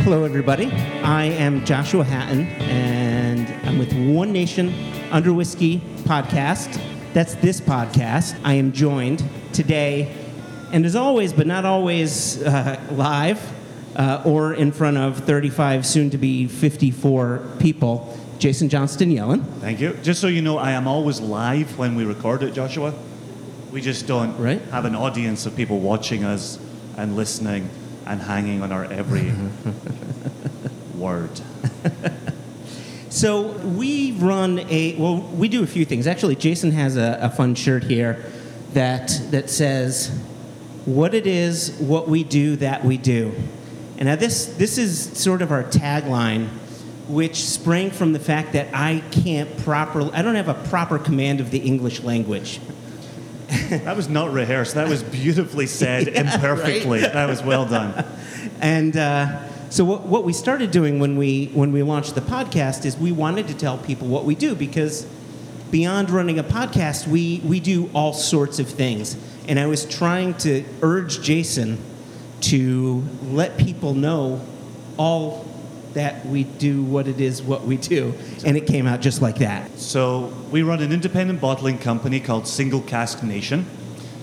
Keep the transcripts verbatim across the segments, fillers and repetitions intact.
Hello, everybody. I am Joshua Hatton, and I'm with One Nation Under Whiskey podcast. That's this podcast. I am joined today, and as always, but not always uh, live uh, or in front of thirty-five, soon to be fifty-four people, Jason Johnston Yellen. Thank you. Just so you know, I am always live when we record it, Joshua. We just don't right? have an audience of people watching us and listening and hanging on our every word. So we run a, well, we do a few things. Actually, Jason has a, a fun shirt here that that says, what it is, what we do, that we do. And now this this is sort of our tagline, which sprang from the fact that I can't properly, I don't have a proper command of the English language. That was not rehearsed. That was beautifully said, yeah, imperfectly. Right? That was well done. And uh, so what, what we started doing when we when we launched the podcast is we wanted to tell people what we do, because beyond running a podcast, we, we do all sorts of things. And I was trying to urge Jason to let people know all that we do, what it is, what we do, and it came out just like that. So we run an independent bottling company called Single Cask Nation.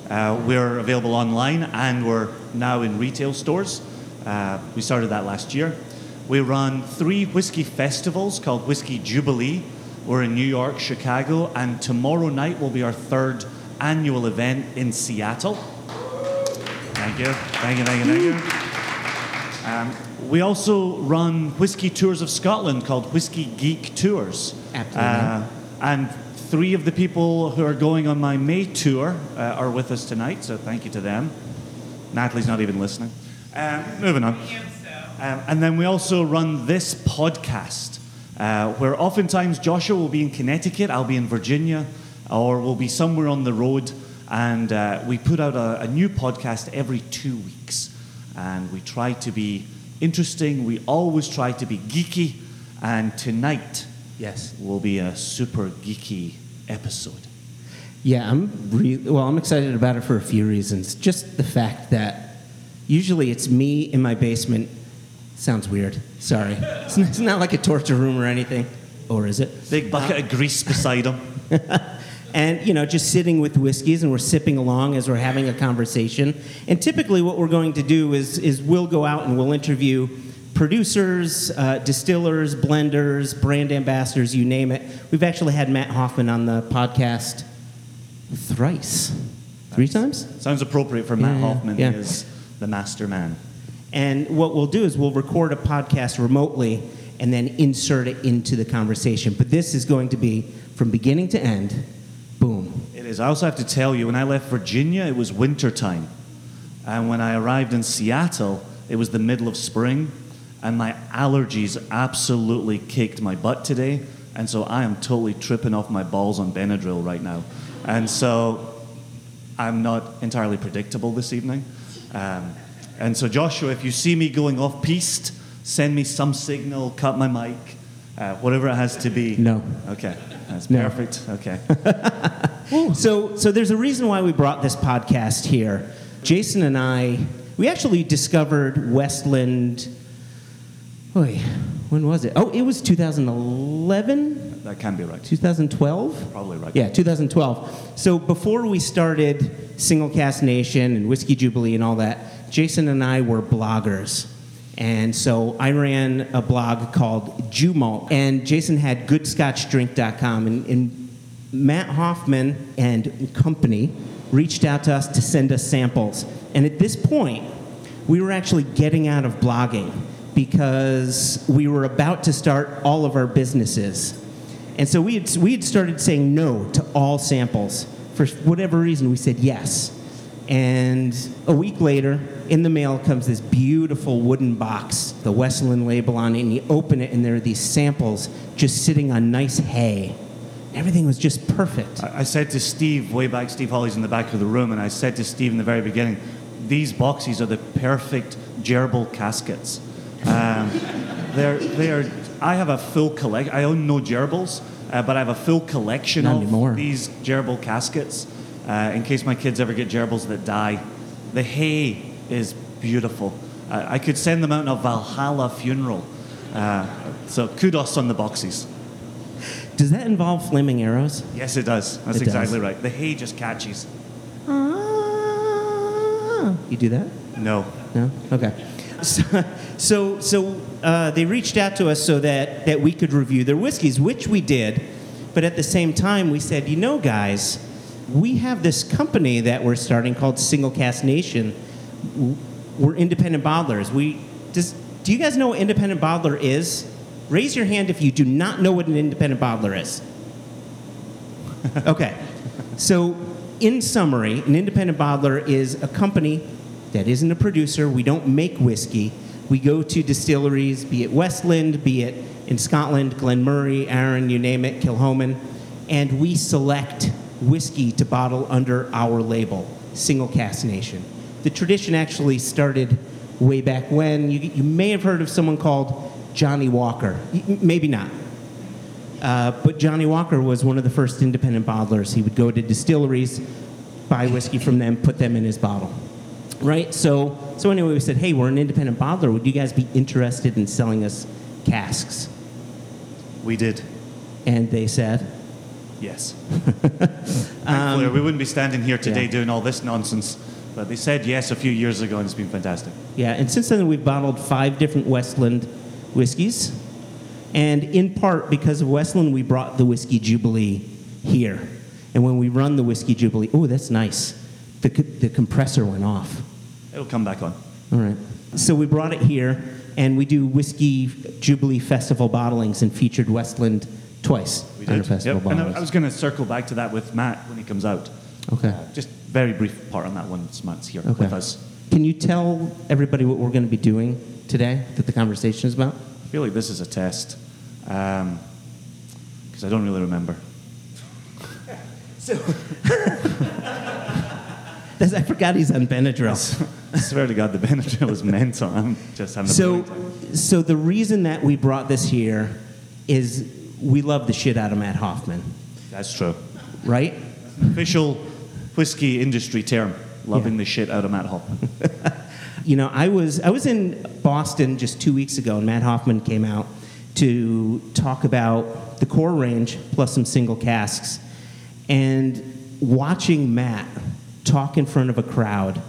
Uh, we're available online, and we're now in retail stores. Uh, we started that last year. We run three whiskey festivals called Whiskey Jubilee. We're in New York, Chicago, and tomorrow night will be our third annual event in Seattle. Thank you, thank you, thank you, thank you. Um, we also run whiskey tours of Scotland called Whiskey Geek Tours. Absolutely. Uh, and three of the people who are going on my May tour uh, are with us tonight, so thank you to them. Natalie's not even listening. Um, moving on. Um, and then we also run this podcast, uh, where oftentimes Joshua will be in Connecticut, I'll be in Virginia, or we'll be somewhere on the road, and uh, we put out a, a new podcast every two weeks. And we try to be interesting. We always try to be geeky. And tonight, yes, will be a super geeky episode. Yeah, I'm re- well. I'm excited about it for a few reasons. Just the fact that usually it's me in my basement. Sounds weird. Sorry, it's not, it's not like a torture room or anything, or is it? Big bucket um, of grease beside him. And, you know, just sitting with whiskeys, and we're sipping along as we're having a conversation. And typically what we're going to do is is we'll go out and we'll interview producers, uh, distillers, blenders, brand ambassadors, you name it. We've actually had Matt Hoffman on the podcast thrice. Three times? Sounds appropriate for Matt yeah, Hoffman. Yeah. He is the master man. And what we'll do is we'll record a podcast remotely and then insert it into the conversation. But this is going to be, from beginning to end, boom. It is. I also have to tell you, when I left Virginia, it was winter time. And when I arrived in Seattle, it was the middle of spring. And my allergies absolutely kicked my butt today. And so I am totally tripping off my balls on Benadryl right now. And so I'm not entirely predictable this evening. Um, and so, Joshua, if you see me going off-piste, send me some signal, cut my mic, uh, whatever it has to be. No. Okay. That's perfect. No. Okay. so, so there's a reason why we brought this podcast here. Jason and I, we actually discovered Westland. Oh, when was it? Oh, it was two thousand eleven. That can be right. two thousand twelve. Probably right. Yeah, two thousand twelve. So before we started Single Cask Nation and Whiskey Jubilee and all that, Jason and I were bloggers. And so I ran a blog called Jumalt, and Jason had Good Scotch Drink dot com, and, and Matt Hoffman and company reached out to us to send us samples. And at this point, we were actually getting out of blogging because we were about to start all of our businesses. And so we had, we had started saying no to all samples. For whatever reason, we said yes. And a week later, in the mail comes this beautiful wooden box, the Westland label on it, and you open it, and there are these samples just sitting on nice hay. Everything was just perfect. I said to Steve way back, Steve Howley's in the back of the room, and I said to Steve in the very beginning, these boxes are the perfect gerbil caskets. Um, they're, they're, I have a full collection. I own no gerbils, uh, but I have a full collection Not of anymore. these gerbil caskets uh, in case my kids ever get gerbils that die. The hay is beautiful. Uh, I could send them out in a Valhalla funeral. Uh, so kudos on the boxes. Does that involve flaming arrows? Yes, it does. That's it exactly does. right. The hay just catches. Ah. You do that? No. No? Okay. So, so, so uh, they reached out to us so that, that we could review their whiskeys, which we did. But at the same time, we said, you know, guys, we have this company that we're starting called Single Cask Nation. We're independent bottlers. We just, do you guys know what independent bottler is? Raise your hand if you do not know what an independent bottler is. Okay. So, in summary, an independent bottler is a company that isn't a producer. We don't make whiskey. We go to distilleries, be it Westland, be it in Scotland, Glenmoray, Arran, you name it, Kilhoman, and we select whiskey to bottle under our label, Single Cask Nation. The tradition actually started way back when. You, you may have heard of someone called Johnnie Walker. Maybe not. Uh, but Johnnie Walker was one of the first independent bottlers. He would go to distilleries, buy whiskey from them, put them in his bottle. Right? So so anyway, we said, hey, we're an independent bottler. Would you guys be interested in selling us casks? We did. And they said? Yes. um, we wouldn't be standing here today yeah. doing all this nonsense. But they said yes a few years ago, and it's been fantastic. Yeah, and since then we've bottled five different Westland whiskeys. And in part, because of Westland, we brought the Whiskey Jubilee here. And when we run the Whiskey Jubilee... Oh, that's nice. The, the compressor went off. It'll come back on. All right. So we brought it here, and we do Whiskey Jubilee Festival bottlings and featured Westland twice. We did. Festival yep. And I was going to circle back to that with Matt when he comes out. Okay. Uh, just very brief part on that one. Matt's here okay. with us. Can you tell everybody what we're going to be doing today that the conversation is about? I feel like this is a test because um, I don't really remember. So... I forgot he's on Benadryl. I swear to God, the Benadryl is mental. I'm just having so, a So the reason that we brought this here is we love the shit out of Matt Hoffman. That's true. Right? That's an official whiskey industry term, loving yeah. the shit out of Matt Hoffman. You know, I was I was in Boston just two weeks ago, and Matt Hoffman came out to talk about the core range plus some single casks. And watching Matt... talk in front of a crowd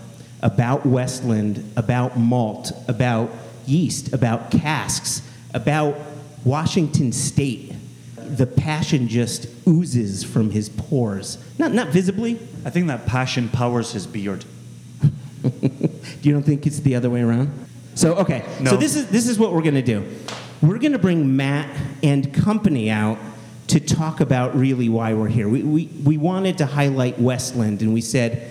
about Westland, about malt, about yeast, about casks, about Washington State. The passion just oozes from his pores. Not not visibly. I think that passion powers his beard. You don't think it's the other way around? So, okay. No. So this is this is what we're going to do. We're going to bring Matt and company out to talk about really why we're here. We, we we wanted to highlight Westland, and we said,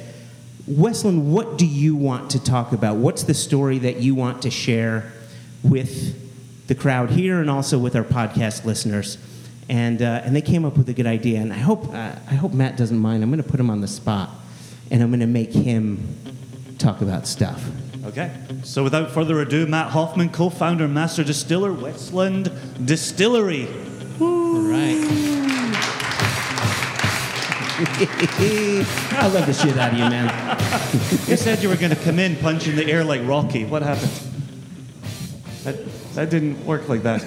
Westland, what do you want to talk about? What's the story that you want to share with the crowd here and also with our podcast listeners? And uh, and they came up with a good idea, and I hope uh, I hope Matt doesn't mind. I'm going to put him on the spot, and I'm going to make him talk about stuff. Okay. So without further ado, Matt Hoffman, co-founder and master distiller, Westland Distillery. All right. I love the shit out of you, man. You said you were going to come in punching the air like Rocky. What happened? That, that didn't work like that.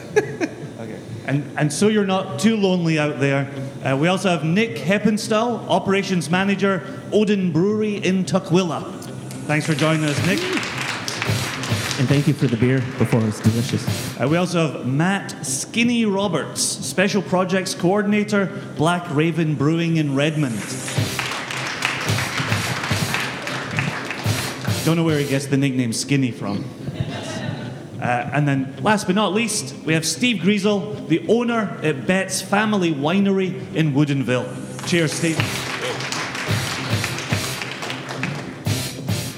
Okay. And and so you're not too lonely out there. Uh, we also have Nick Hepenstall, operations manager, Odin Brewery in Tukwila. Thanks for joining us, Nick. And thank you for the beer before. It was delicious. Uh, we also have Matt Skinny Roberts, Special Projects Coordinator, Black Raven Brewing in Redmond. Don't know where he gets the nickname Skinny from. Uh, and then last but not least, we have Steve Griesel, the owner at Betts Family Winery in Woodenville. Cheers, Steve.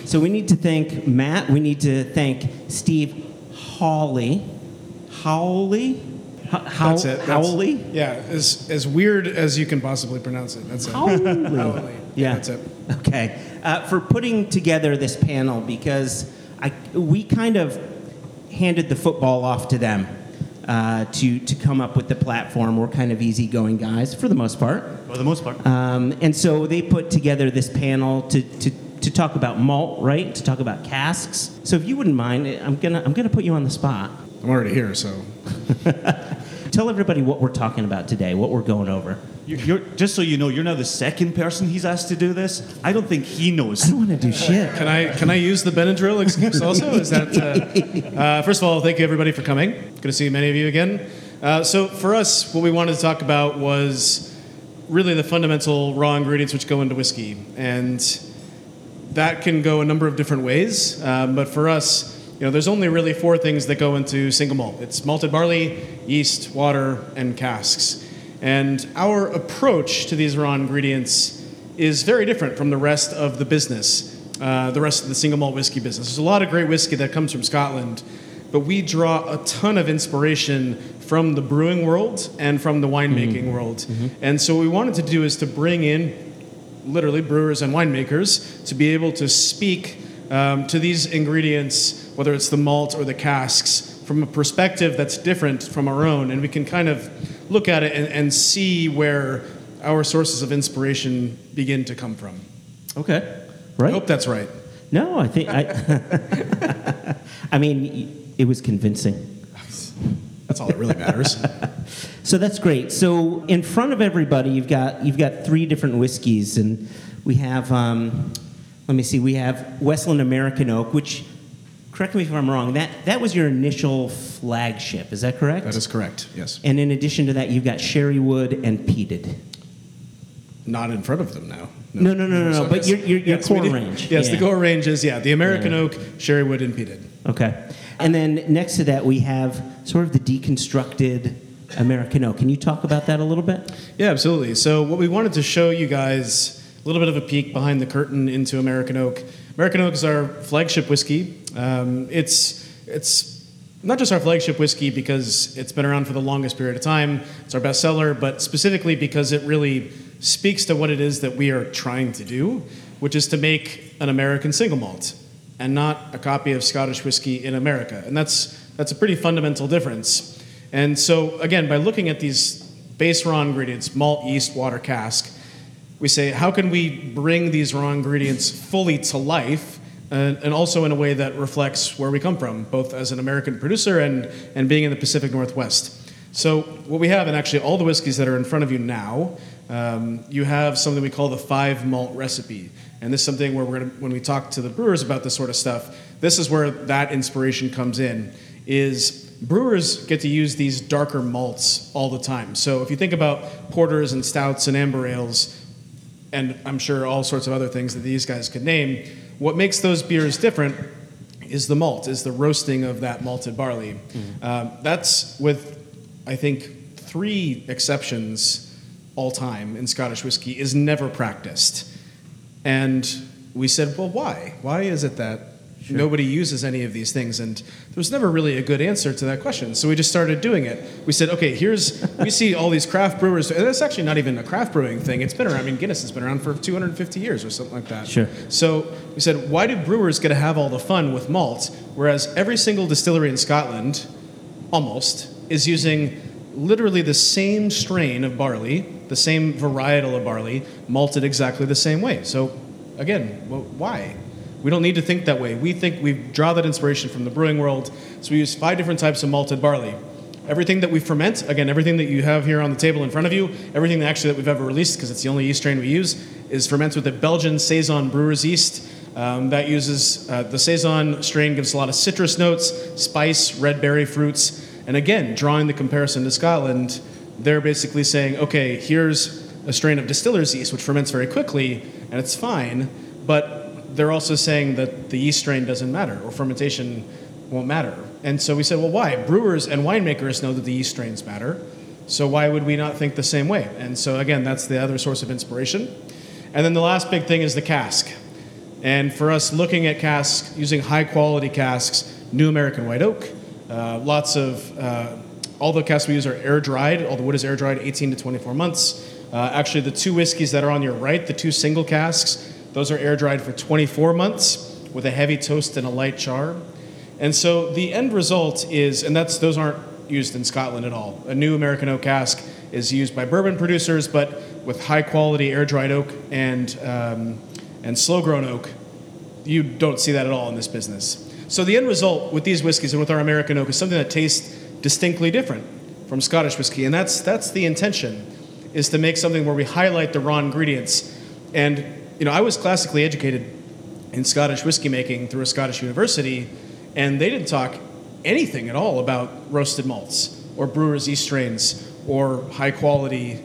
So we need to thank Matt. We need to thank Steve Howley. Howley? How- that's it. That's, Howley? Yeah, as as weird as you can possibly pronounce it. That's it. Howley. Howley. Yeah. yeah, that's it. Okay. Uh, for putting together this panel, because I we kind of handed the football off to them uh, to to come up with the platform. We're kind of easygoing guys for the most part. For the most part. Um, and so they put together this panel to, to to talk about malt, right? To talk about casks. So if you wouldn't mind, I'm gonna I'm gonna put you on the spot. I'm already here, so. Tell everybody what we're talking about today, what we're going over. You're, you're, just so you know, you're now the second person he's asked to do this. I don't think he knows. I don't want to do shit. Can I Can I use the Benadryl excuse also? Is that uh, uh, first of all, thank you everybody for coming. Good to see many of you again. Uh, so for us, what we wanted to talk about was really the fundamental raw ingredients which go into whiskey, and that can go a number of different ways. Um, but for us, you know, there's only really four things that go into single malt. It's malted barley, yeast, water, and casks. And our approach to these raw ingredients is very different from the rest of the business, uh, the rest of the single malt whiskey business. There's a lot of great whiskey that comes from Scotland, but we draw a ton of inspiration from the brewing world and from the winemaking mm-hmm. world. Mm-hmm. And so what we wanted to do is to bring in literally brewers and winemakers to be able to speak Um, to these ingredients, whether it's the malt or the casks, from a perspective that's different from our own, and we can kind of look at it and, and see where our sources of inspiration begin to come from. Okay, right. I hope that's right. No, I think I. I mean, it was convincing. That's all that really matters. So that's great. So in front of everybody, you've got you've got three different whiskeys, and we have. Um, Let me see, we have Westland American Oak, which, correct me if I'm wrong, that, that was your initial flagship, is that correct? That is correct, yes. And in addition to that, you've got Sherrywood and Peated. Not in front of them now. No, no, no, no, no, so no but your, your, your yes, core range. Yes, yeah. The core range is, yeah, the American yeah. Oak, Sherrywood, and Peated. Okay. And then next to that, we have sort of the deconstructed American Oak. Can you talk about that a little bit? Yeah, absolutely. So what we wanted to show you guys... a little bit of a peek behind the curtain into American Oak. American Oak is our flagship whiskey. Um, it's it's not just our flagship whiskey because it's been around for the longest period of time. It's our bestseller, but specifically because it really speaks to what it is that we are trying to do, which is to make an American single malt and not a copy of Scottish whiskey in America. And that's that's a pretty fundamental difference. And so, again, by looking at these base raw ingredients, malt, yeast, water, cask, we say, how can we bring these raw ingredients fully to life and, and also in a way that reflects where we come from, both as an American producer and, and being in the Pacific Northwest? So what we have, and actually all the whiskeys that are in front of you now, um, you have something we call the five malt recipe. And this is something where we're gonna, when we talk to the brewers about this sort of stuff, this is where that inspiration comes in, is brewers get to use these darker malts all the time. So if you think about porters and stouts and amber ales, and I'm sure all sorts of other things that these guys could name, what makes those beers different is the malt, is the roasting of that malted barley. Mm-hmm. Um, that's with, I think, three exceptions all time in Scottish whiskey, is never practiced. And we said, well, why? Why is it that sure. nobody uses any of these things? And there was never really a good answer to that question. So we just started doing it. We said, okay, here's, we see all these craft brewers. And that's actually not even a craft brewing thing. It's been around. I mean, Guinness has been around for two hundred fifty years or something like that. Sure. So we said, why do brewers get to have all the fun with malt, whereas every single distillery in Scotland, almost, is using literally the same strain of barley, the same varietal of barley, malted exactly the same way? So again, well, why? We don't need to think that way. We think we draw that inspiration from the brewing world. So we use five different types of malted barley. Everything that we ferment, again, everything that you have here on the table in front of you, everything that actually that we've ever released, because it's the only yeast strain we use, is fermented with the Belgian Saison brewer's yeast. Um, that uses, uh, the Saison strain gives a lot of citrus notes, spice, red berry fruits. And again, drawing the comparison to Scotland, they're basically saying, okay, here's a strain of distiller's yeast, which ferments very quickly, and it's fine, but they're also saying that the yeast strain doesn't matter or fermentation won't matter. And so we said, well, why? Brewers and winemakers know that the yeast strains matter, so why would we not think the same way? And so, again, that's the other source of inspiration. And then the last big thing is the cask. And for us, looking at casks, using high-quality casks, New American White Oak, uh, lots of... Uh, all the casks we use are air-dried. All the wood is air-dried, eighteen to twenty-four months. Uh, actually, the two whiskeys that are on your right, the two single casks, those are air-dried for twenty-four months with a heavy toast and a light char. And so the end result is, and that's those aren't used in Scotland at all. A new American oak cask is used by bourbon producers, but with high-quality air-dried oak and um, and slow-grown oak, you don't see that at all in this business. So the end result with these whiskeys and with our American oak is something that tastes distinctly different from Scottish whiskey, and that's that's the intention, is to make something where we highlight the raw ingredients. And you know, I was classically educated in Scottish whiskey making through a Scottish university, and they didn't talk anything at all about roasted malts or brewer's yeast strains or high-quality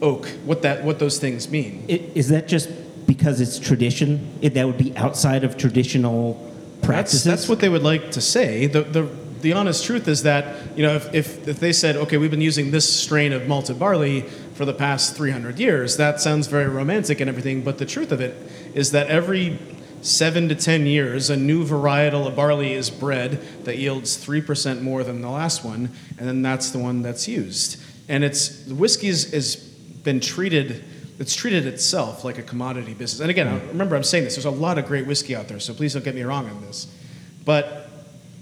oak, what that what those things mean. It, is that just because it's tradition? It, that would be outside of traditional practices? That's, that's what they would like to say. The, the The honest truth is that, you know, if, if, if they said, okay, we've been using this strain of malted barley for the past three hundred years, that sounds very romantic and everything, but the truth of it is that every seven to ten years, a new varietal of barley is bred that yields three percent more than the last one, and then that's the one that's used. And it's, whiskey has been treated, it's treated itself like a commodity business. And again, remember I'm saying this, there's a lot of great whiskey out there, so please don't get me wrong on this. But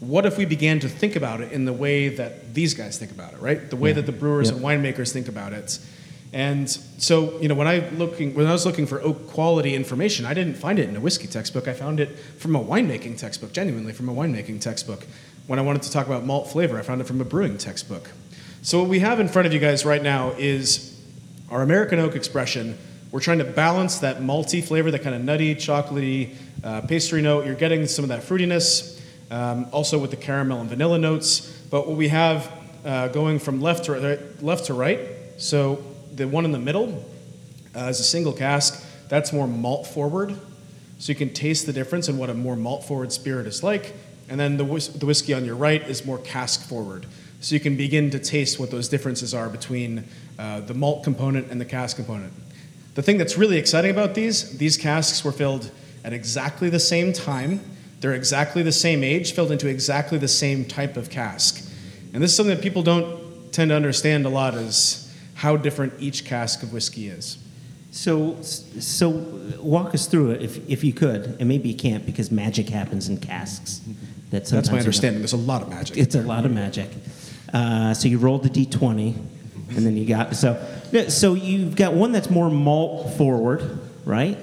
what if we began to think about it in the way that these guys think about it, right? The way yeah. that the brewers yeah. and winemakers think about it. And so, you know, when I looking when I was looking for oak quality information, I didn't find it in a whiskey textbook. I found it from a winemaking textbook, genuinely from a winemaking textbook. When I wanted to talk about malt flavor, I found it from a brewing textbook. So what we have in front of you guys right now is our American oak expression. We're trying to balance that malty flavor, that kind of nutty, chocolatey uh, pastry note. You're getting some of that fruitiness. Um, also with the caramel and vanilla notes, but what we have uh, going from left to right, left to right. So the one in the middle uh, is a single cask. That's more malt forward, so you can taste the difference in what a more malt forward spirit is like. And then the, whis- the whiskey on your right is more cask forward, so you can begin to taste what those differences are between uh, the malt component and the cask component. The thing that's really exciting about these these casks were filled at exactly the same time. They're exactly the same age, filled into exactly the same type of cask. And this is something that people don't tend to understand a lot, is how different each cask of whiskey is. So so walk us through it, if if you could. And maybe you can't, because magic happens in casks. That That's my understanding. There's a lot of magic. It's a lot of magic. Uh, so you rolled the D twenty, and then you got... So so you've got one that's more malt forward, right?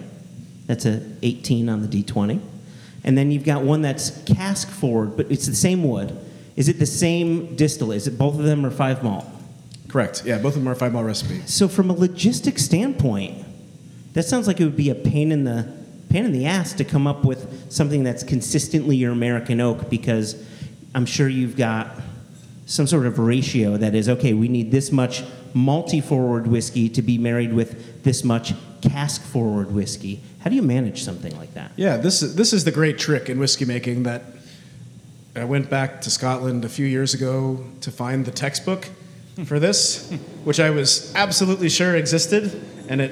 That's an eighteen on the D twenty. And then you've got one that's cask forward, but it's the same wood. Is it the same distillate? Is it both of them are five malt? Correct. Yeah, both of them are five malt recipe. So from a logistic standpoint, that sounds like it would be a pain in the pain in the ass to come up with something that's consistently your American oak, because I'm sure you've got some sort of ratio that is, okay, we need this much malty forward whiskey to be married with this much cask forward whiskey. How do you manage something like that? Yeah, this is this is the great trick in whiskey making that I went back to Scotland a few years ago to find the textbook for this, which I was absolutely sure existed, and it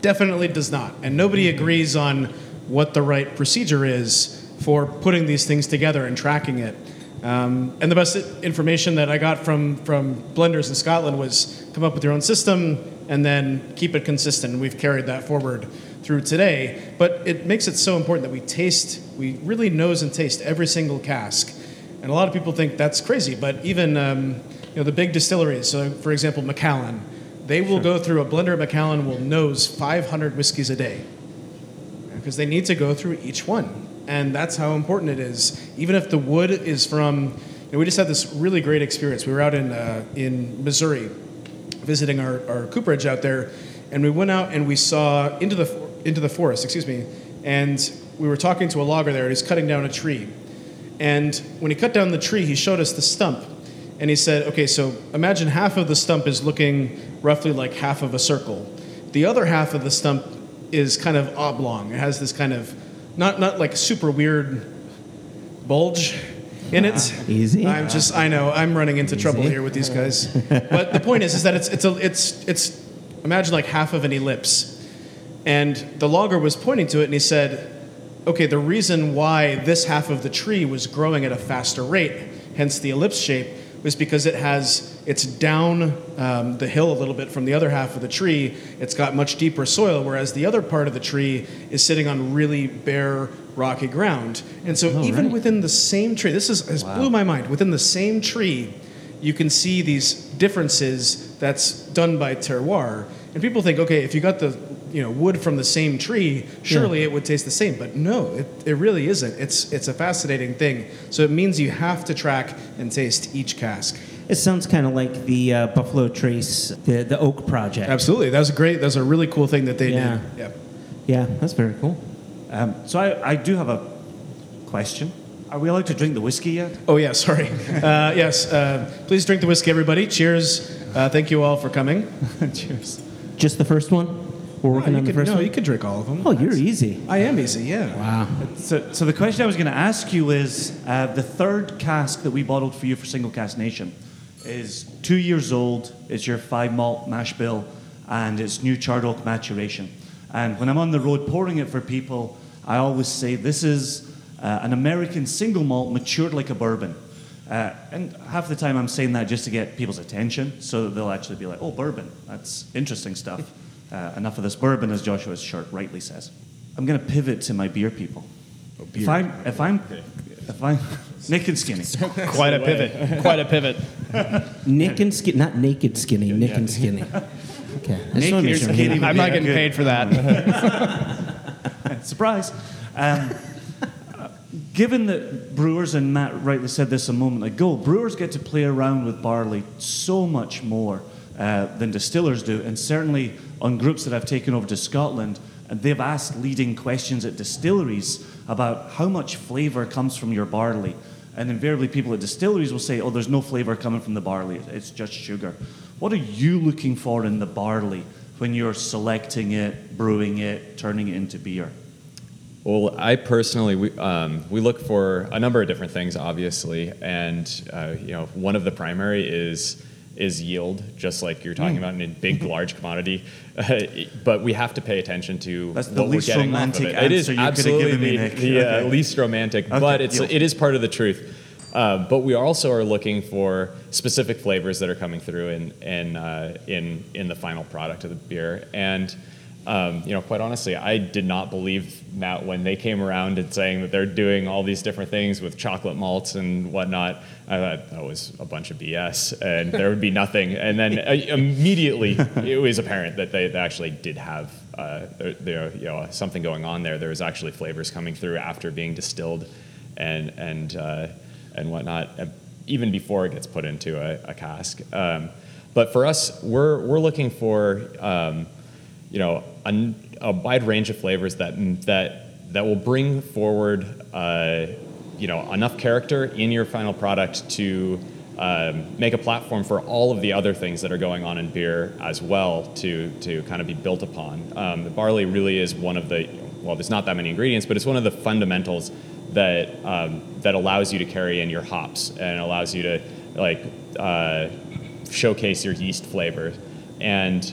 definitely does not. And nobody agrees on what the right procedure is for putting these things together and tracking it. Um, and the best information that I got from, from blenders in Scotland was come up with your own system and then keep it consistent. We've carried that forward through today, but it makes it so important that we taste, we really nose and taste every single cask. And a lot of people think that's crazy, but even um, you know the big distilleries, so for example, Macallan, they will sure. go through, a blender at Macallan will nose five hundred whiskeys a day, because they need to go through each one. And that's how important it is. Even if the wood is from, you know, we just had this really great experience. We were out in uh, in Missouri visiting our, our cooperage out there, and we went out and we saw into the into the forest, excuse me, and we were talking to a logger there, and he's cutting down a tree. And when he cut down the tree, he showed us the stump, and he said, okay, so imagine half of the stump is looking roughly like half of a circle. The other half of the stump is kind of oblong. It has this kind of, not not like super weird bulge in it. Uh, easy. I'm just, I know, I'm running into easy. trouble here with these guys. But the point is, is that it's it's a, it's it's imagine like half of an ellipse. And the logger was pointing to it, and he said, okay, the reason why this half of the tree was growing at a faster rate, hence the ellipse shape, was because it has, it's down um, the hill a little bit from the other half of the tree. It's got much deeper soil, whereas the other part of the tree is sitting on really bare, rocky ground. And so oh, even right. within the same tree, this is this wow. blew my mind, within the same tree, you can see these differences that's done by terroir. And people think, okay, if you got the you know wood from the same tree, surely yeah. it would taste the same. But no, it, it really isn't. It's it's a fascinating thing. So it means you have to track and taste each cask. It sounds kind of like the uh, Buffalo Trace, the the oak project. Absolutely, that was great. That was a really cool thing that they yeah. did. Yeah, yeah, that's very cool. Um, so I, I do have a question. Are we allowed to drink the whiskey yet? Oh yeah, sorry. uh, yes, uh, please drink the whiskey, everybody. Cheers. Uh, thank you all for coming. Cheers. Just the first one? We're working no, on the could, first no, one? No, you could drink all of them. Oh, you're That's, easy. I am easy, yeah. Wow. So, so the question I was going to ask you is, uh, the third cask that we bottled for you for Single Cask Nation is two years old. It's your five malt mash bill, and it's new charred oak maturation. And when I'm on the road pouring it for people, I always say this is uh, an American single malt matured like a bourbon. Uh, and half the time I'm saying that just to get people's attention so that they'll actually be like, oh, bourbon, that's interesting stuff. Uh, enough of this bourbon, as Joshua's shirt rightly says. I'm going to pivot to my beer people. Oh, beer. If I'm, if I'm, okay. if I'm Nick and Skinny. Quite a pivot. Quite a pivot. Nick and Skinny, not Naked Skinny, Nick yeah. and Skinny. Okay. Naked sure Skinny. I'm, I'm not getting good. paid for that. Surprise. Um, Given that brewers, and Matt rightly said this a moment ago, brewers get to play around with barley so much more uh, than distillers do, and certainly on groups that I've taken over to Scotland, and they've asked leading questions at distilleries about how much flavour comes from your barley. And invariably people at distilleries will say, oh, there's no flavour coming from the barley, it's just sugar. What are you looking for in the barley when you're selecting it, brewing it, turning it into beer? Well, I personally, we, um, we look for a number of different things, obviously, and uh, you know, one of the primary is is yield, just like you're talking mm. about in a big, large commodity. Uh, but we have to pay attention to That's what we're getting off of it. That's the least romantic answer it is you absolutely could have given me, Nick. the okay. uh, least romantic, okay. but it's it is part of the truth. Uh, but we also are looking for specific flavors that are coming through in in uh, in in the final product of the beer. And Um, you know, quite honestly, I did not believe Matt when they came around and saying that they're doing all these different things with chocolate malts and whatnot. I thought that was a bunch of B S and there would be nothing. And then uh, immediately it was apparent that they actually did have uh, there, there, you know, something going on there. There was actually flavors coming through after being distilled and and uh, and whatnot, even before it gets put into a, a cask. Um, but for us, we're we're looking for um, you know. A, a wide range of flavors that that that will bring forward, uh, you know, enough character in your final product to um, make a platform for all of the other things that are going on in beer as well to to kind of be built upon. Um, the barley really is one of the well, there's not that many ingredients, but it's one of the fundamentals that um, that allows you to carry in your hops and allows you to like uh, showcase your yeast flavor and.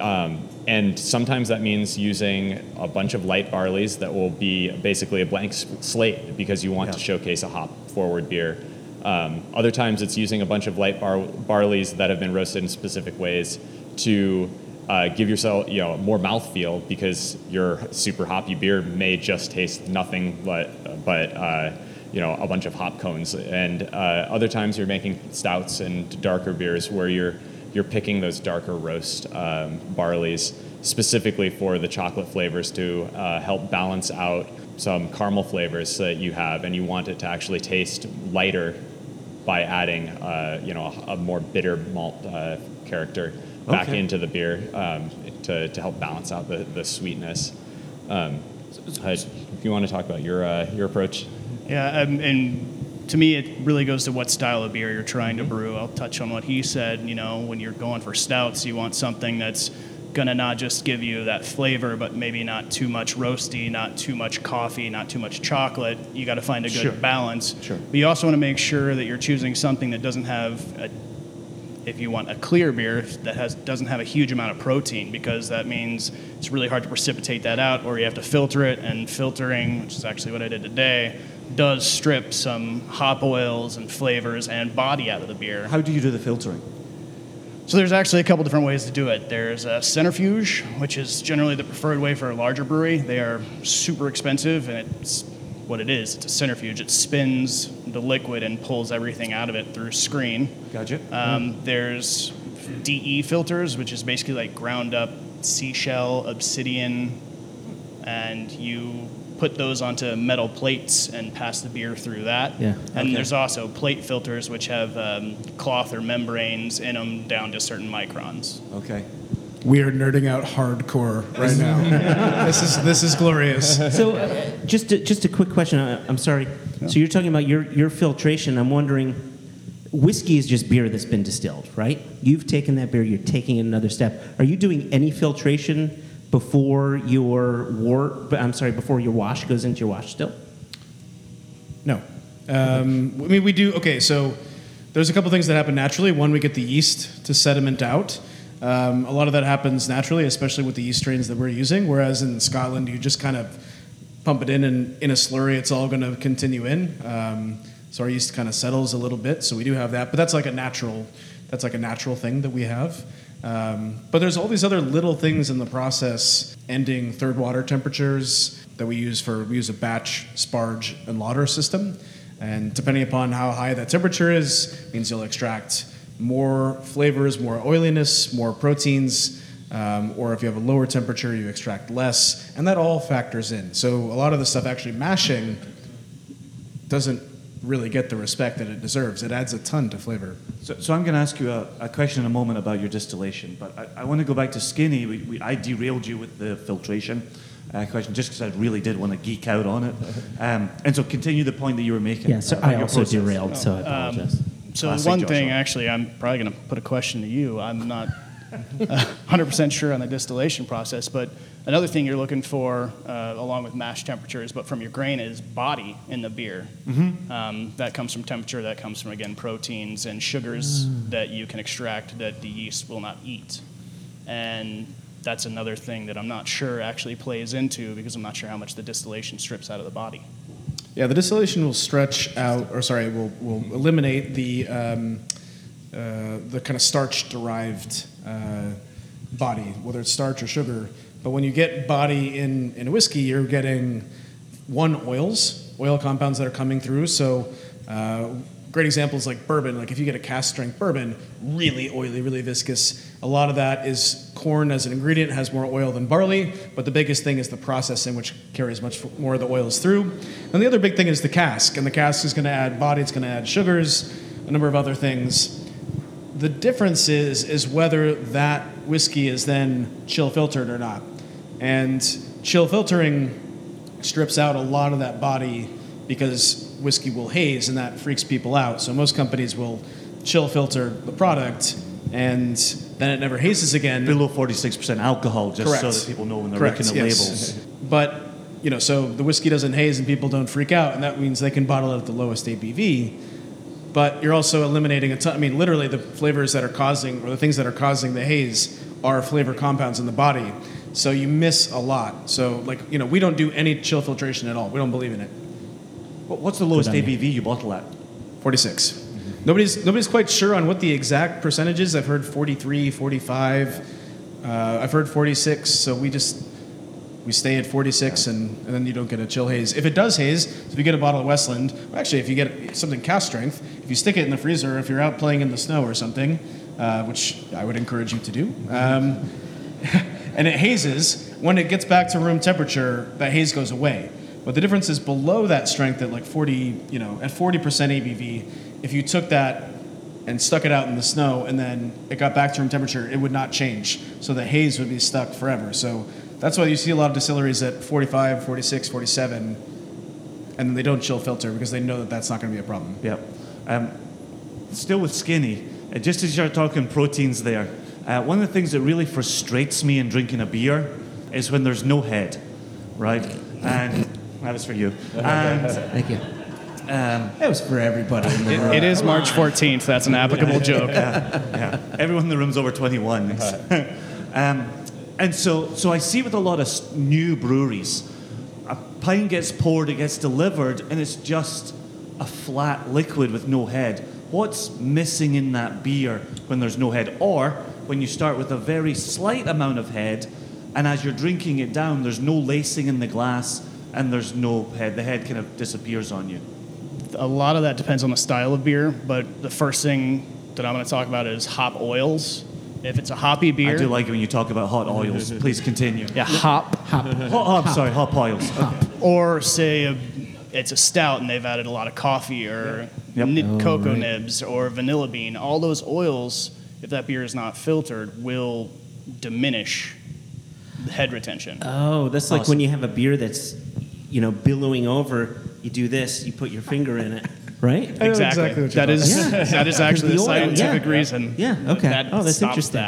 Um, And sometimes that means using a bunch of light barleys that will be basically a blank slate because you want yeah. to showcase a hop-forward beer. Um, other times it's using a bunch of light bar- barleys that have been roasted in specific ways to uh, give yourself, you know, more mouthfeel because your super hoppy beer may just taste nothing but, but uh, you know, a bunch of hop cones. And uh, other times you're making stouts and darker beers where you're you're picking those darker roast um, barleys specifically for the chocolate flavors to uh, help balance out some caramel flavors that you have, and you want it to actually taste lighter by adding, uh, you know, a, a more bitter malt uh, character back okay. into the beer um, to to help balance out the, the sweetness. Um, uh, if you want to talk about your uh, your approach, yeah, um, and. To me, it really goes to what style of beer you're trying to brew. I'll touch on what he said. You know, when you're going for stouts, you want something that's going to not just give you that flavor, but maybe not too much roasty, not too much coffee, not too much chocolate. You got to find a good sure. balance. Sure. But you also want to make sure that you're choosing something that doesn't have a if you want a clear beer that has doesn't have a huge amount of protein, because that means it's really hard to precipitate that out, or you have to filter it, and filtering, which is actually what I did today, does strip some hop oils and flavors and body out of the beer. How do you do the filtering? So there's actually a couple different ways to do it. There's a centrifuge, which is generally the preferred way for a larger brewery. They are super expensive, and it's what it is. It's a centrifuge. It spins the liquid and pulls everything out of it through screen. Gotcha. Um, mm-hmm. There's D E filters, which is basically like ground up seashell, obsidian, and you put those onto metal plates and pass the beer through that. Yeah. And okay. There's also plate filters, which have um, cloth or membranes in them down to certain microns. Okay. We are nerding out hardcore right now. This is this is glorious. So, uh, just a, just a quick question. I, I'm sorry. Yeah. So you're talking about your your filtration. I'm wondering, whiskey is just beer that's been distilled, right? You've taken that beer. You're taking it another step. Are you doing any filtration before your wort, I'm sorry, before your wash goes into your wash still? No. Um, I mean, we do, okay, so there's a couple things that happen naturally. One, we get the yeast to sediment out. Um, a lot of that happens naturally, especially with the yeast strains that we're using, whereas in Scotland, you just kind of pump it in, and in a slurry, it's all going to continue in. Um, so our yeast kind of settles a little bit, so we do have that. But that's like a natural, that's like a natural thing that we have. Um, but there's all these other little things in the process, ending third water temperatures that we use for, we use a batch, sparge, and lauder system. And depending upon how high that temperature is, means you'll extract more flavors, more oiliness, more proteins. Um, or if you have a lower temperature, you extract less. And that all factors in. So a lot of the stuff actually mashing doesn't really get the respect that it deserves. It adds a ton to flavor. So, so I'm going to ask you a, a question in a moment about your distillation, but I, I want to go back to Skinny. We, we, I derailed you with the filtration uh, question just because I really did want to geek out on it. Um, and so continue the point that you were making. Yeah, so I also process. derailed, so I apologize. Um, so Classic one Joshua. thing, actually, I'm probably going to put a question to you. I'm not one hundred percent sure on the distillation process, but another thing you're looking for, uh, along with mash temperatures, but from your grain, is body in the beer. Mm-hmm. Um, that comes from temperature, that comes from, again, proteins and sugars mm. that you can extract that the yeast will not eat. And that's another thing that I'm not sure actually plays into, because I'm not sure how much the distillation strips out of the body. Yeah, the distillation will stretch out, or sorry, will will eliminate the um, uh, the kind of starch-derived uh, body, whether it's starch or sugar. But when you get body in, in whiskey, you're getting, one, oils, oil compounds that are coming through. So uh, great examples like bourbon. Like if you get a cask strength bourbon, really oily, really viscous. A lot of that is corn as an ingredient, has more oil than barley. But the biggest thing is the processing, which carries much more of the oils through. And the other big thing is the cask. And the cask is going to add body, it's going to add sugars, a number of other things. The difference is is whether that whiskey is then chill filtered or not. And chill filtering strips out a lot of that body because whiskey will haze, and that freaks people out. So most companies will chill filter the product, and then it never hazes again. Below forty-six percent alcohol, just Correct. So that people know when they're Correct. Looking at yes. labels. But, you know, so the whiskey doesn't haze and people don't freak out, and that means they can bottle it at the lowest A B V. But you're also eliminating a ton. I mean, literally, the flavors that are causing, or the things that are causing the haze, are flavor compounds in the body. So you miss a lot. So, like, you know, we don't do any chill filtration at all. We don't believe in it. What's the lowest A B V you bottle at? forty-six. Mm-hmm. Nobody's nobody's quite sure on what the exact percentage is. I've heard forty-three, forty-five. Uh, I've heard forty-six. So we just we stay at forty-six, and, and then you don't get a chill haze. If it does haze, so if you get a bottle of Westland, or actually if you get something cask strength, if you stick it in the freezer, if you're out playing in the snow or something, uh, which I would encourage you to do, um, and it hazes, when it gets back to room temperature, that haze goes away. But the difference is below that strength at like forty, you know, at forty percent A B V, if you took that and stuck it out in the snow and then it got back to room temperature, it would not change. So the haze would be stuck forever. So that's why you see a lot of distilleries at forty-five, forty-six, forty-seven, and they don't chill filter because they know that that's not going to be a problem. Yep. Um, still with Skinny, uh, just as you're talking proteins there, uh, one of the things that really frustrates me in drinking a beer is when there's no head, right? And that was for you. And, thank you. Um, that was for everybody in the it, room. It is March fourteenth. That's an applicable joke. Yeah, yeah. Everyone in the room's over twenty-one. um, and so, so I see with a lot of new breweries, a pint gets poured, it gets delivered, and it's just a flat liquid with no head. What's missing in that beer when there's no head? Or when you start with a very slight amount of head, and as you're drinking it down, there's no lacing in the glass, and there's no head. The head kind of disappears on you. A lot of that depends on the style of beer, but the first thing that I'm going to talk about is hop oils. If it's a hoppy beer... I do like it when you talk about hot oils. Please continue. Yeah, hop. Hop. Hop, hop, hop. Sorry, hop oils. Hop. Okay. Or, say, a, it's a stout and they've added a lot of coffee or yep. nib- oh, cocoa right. nibs or vanilla bean. All those oils, if that beer is not filtered, will diminish the head retention. Oh, that's awesome. Like when you have a beer that's, you know, billowing over... You do this, you put your finger in it, right? Exactly. exactly that is yeah. that is actually the scientific yeah. reason. Yeah. yeah. Okay. That oh, that's stops interesting.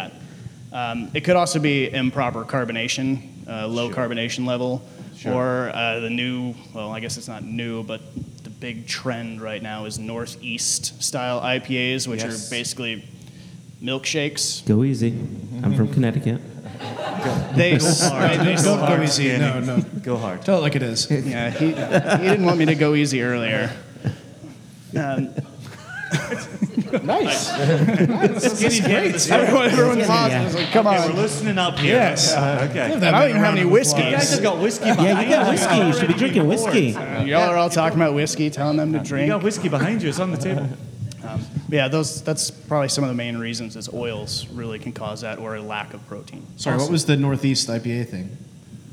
That. Um, it could also be improper carbonation, uh, low sure. carbonation level, sure. or uh, the new. Well, I guess it's not new, but the big trend right now is Northeast style I P As, which yes. are basically milkshakes. Go easy. Mm-hmm. I'm from Connecticut. Go. They don't go, go easy. No, no, go hard. Tell it like it is. Yeah, he, he didn't want me to go easy earlier. Um, nice. Skinny great. Everyone, everyone's lost. Yeah. Like, come okay, on, we're listening up here. Yes. Uh, okay. I don't even have any whiskey. You guys have got whiskey. Behind yeah, you got whiskey. You should be drinking whiskey. Uh, y'all are all talking about whiskey, telling them to drink. You got whiskey behind you. It's on the table. Um, yeah, those. That's probably some of the main reasons is oils really can cause that or a lack of protein. Sorry, awesome. What was the Northeast I P A thing?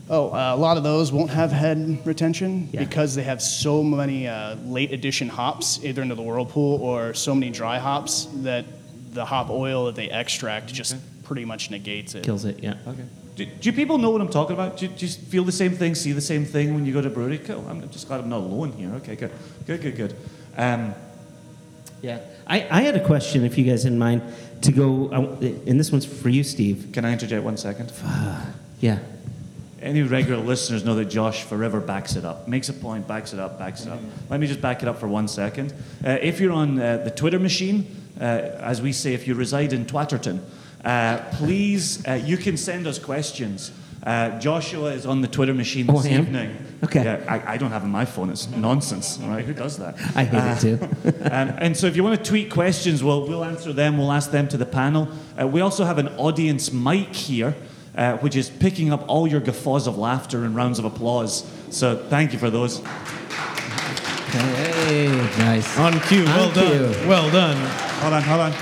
Oh, uh, a lot of those won't have head retention yeah. because they have so many uh, late addition hops either into the whirlpool or so many dry hops that the hop oil that they extract just okay. pretty much negates it. Kills it, yeah. Okay. Do, do people know what I'm talking about? Do you, do you feel the same thing, see the same thing when you go to brewery? Cool, I'm just glad I'm not alone here. Okay, good, good, good, good. Um, Yeah, I, I had a question, if you guys didn't mind, to go, and this one's for you, Steve. Can I interject one second? yeah. Any regular listeners know that Josh forever backs it up, makes a point, backs it up, backs it up. Let me just back it up for one second. Uh, if you're on uh, the Twitter machine, uh, as we say, if you reside in Twatterton, uh, please, uh, you can send us questions. Uh, Joshua is on the Twitter machine this oh, evening. Okay. Yeah, I, I don't have on my phone. It's nonsense. All right? Who does that? I hate uh, it too. um, and so if you want to tweet questions, well, we'll answer them. We'll ask them to the panel. Uh, we also have an audience mic here, uh, which is picking up all your guffaws of laughter and rounds of applause. So thank you for those. Hey, nice. On cue. Well on done. Cue. Well done. Hold on, hold on.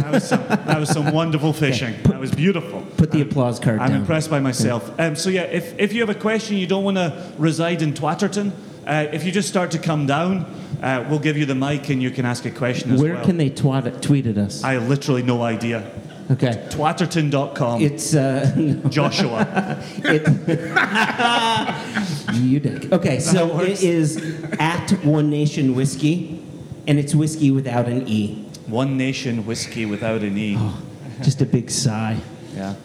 that, was some, that was some wonderful fishing. Okay. Put, that was beautiful. Put the I'm, applause card I'm down. I'm impressed by myself. Um, so yeah, if, if you have a question, you don't want to reside in Twatterton, uh, if you just start to come down, uh, we'll give you the mic and you can ask a question as Where well. Where can they twat it, tweet at us? I have literally no idea. Okay. Twatterton dot com. It's... Uh, no. Joshua. it, you dick. Okay, so it is at One Nation Whiskey, and it's whiskey without an E. One Nation Whiskey without an E. Oh, just a big sigh. Yeah.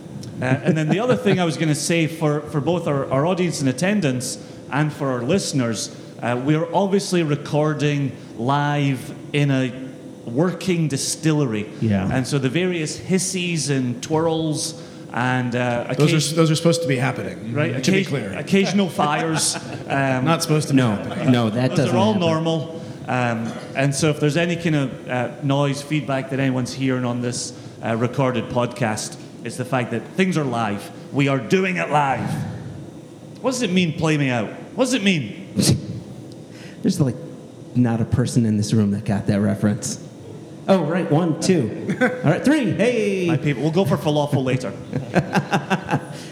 Uh, and then the other thing I was going to say for, for both our, our audience in attendance and for our listeners, uh, we are obviously recording live in a working distillery. Yeah. And so the various hisses and twirls and... Uh, those, occasion- are, those are supposed to be happening, right? Mm-hmm. Occasion- to be clear. Occasional fires. Um, Not supposed to be no, happening. No, that those doesn't They're all happen. Normal. Um, and so if there's any kind of uh, noise, feedback that anyone's hearing on this uh, recorded podcast, it's the fact that things are live. We are doing it live. What does it mean, play me out? What does it mean? There's like not a person in this room that got that reference. Oh, right, one, two. All right, three, hey. My people, we'll go for falafel later.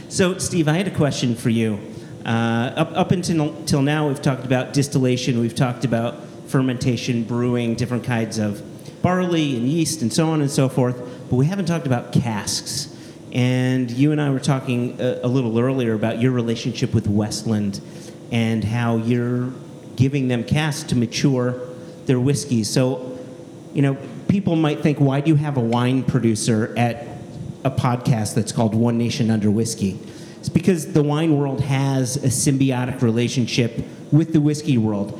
So, Steve, I had a question for you. Uh, up, up until till now, we've talked about distillation. We've talked about fermentation, brewing, different kinds of barley and yeast and so on and so forth, but we haven't talked about casks. And you and I were talking a, a little earlier about your relationship with Westland and how you're giving them casks to mature their whiskey. So, you know, people might think, why do you have a wine producer at a podcast that's called One Nation Under Whiskey? It's because the wine world has a symbiotic relationship with the whiskey world.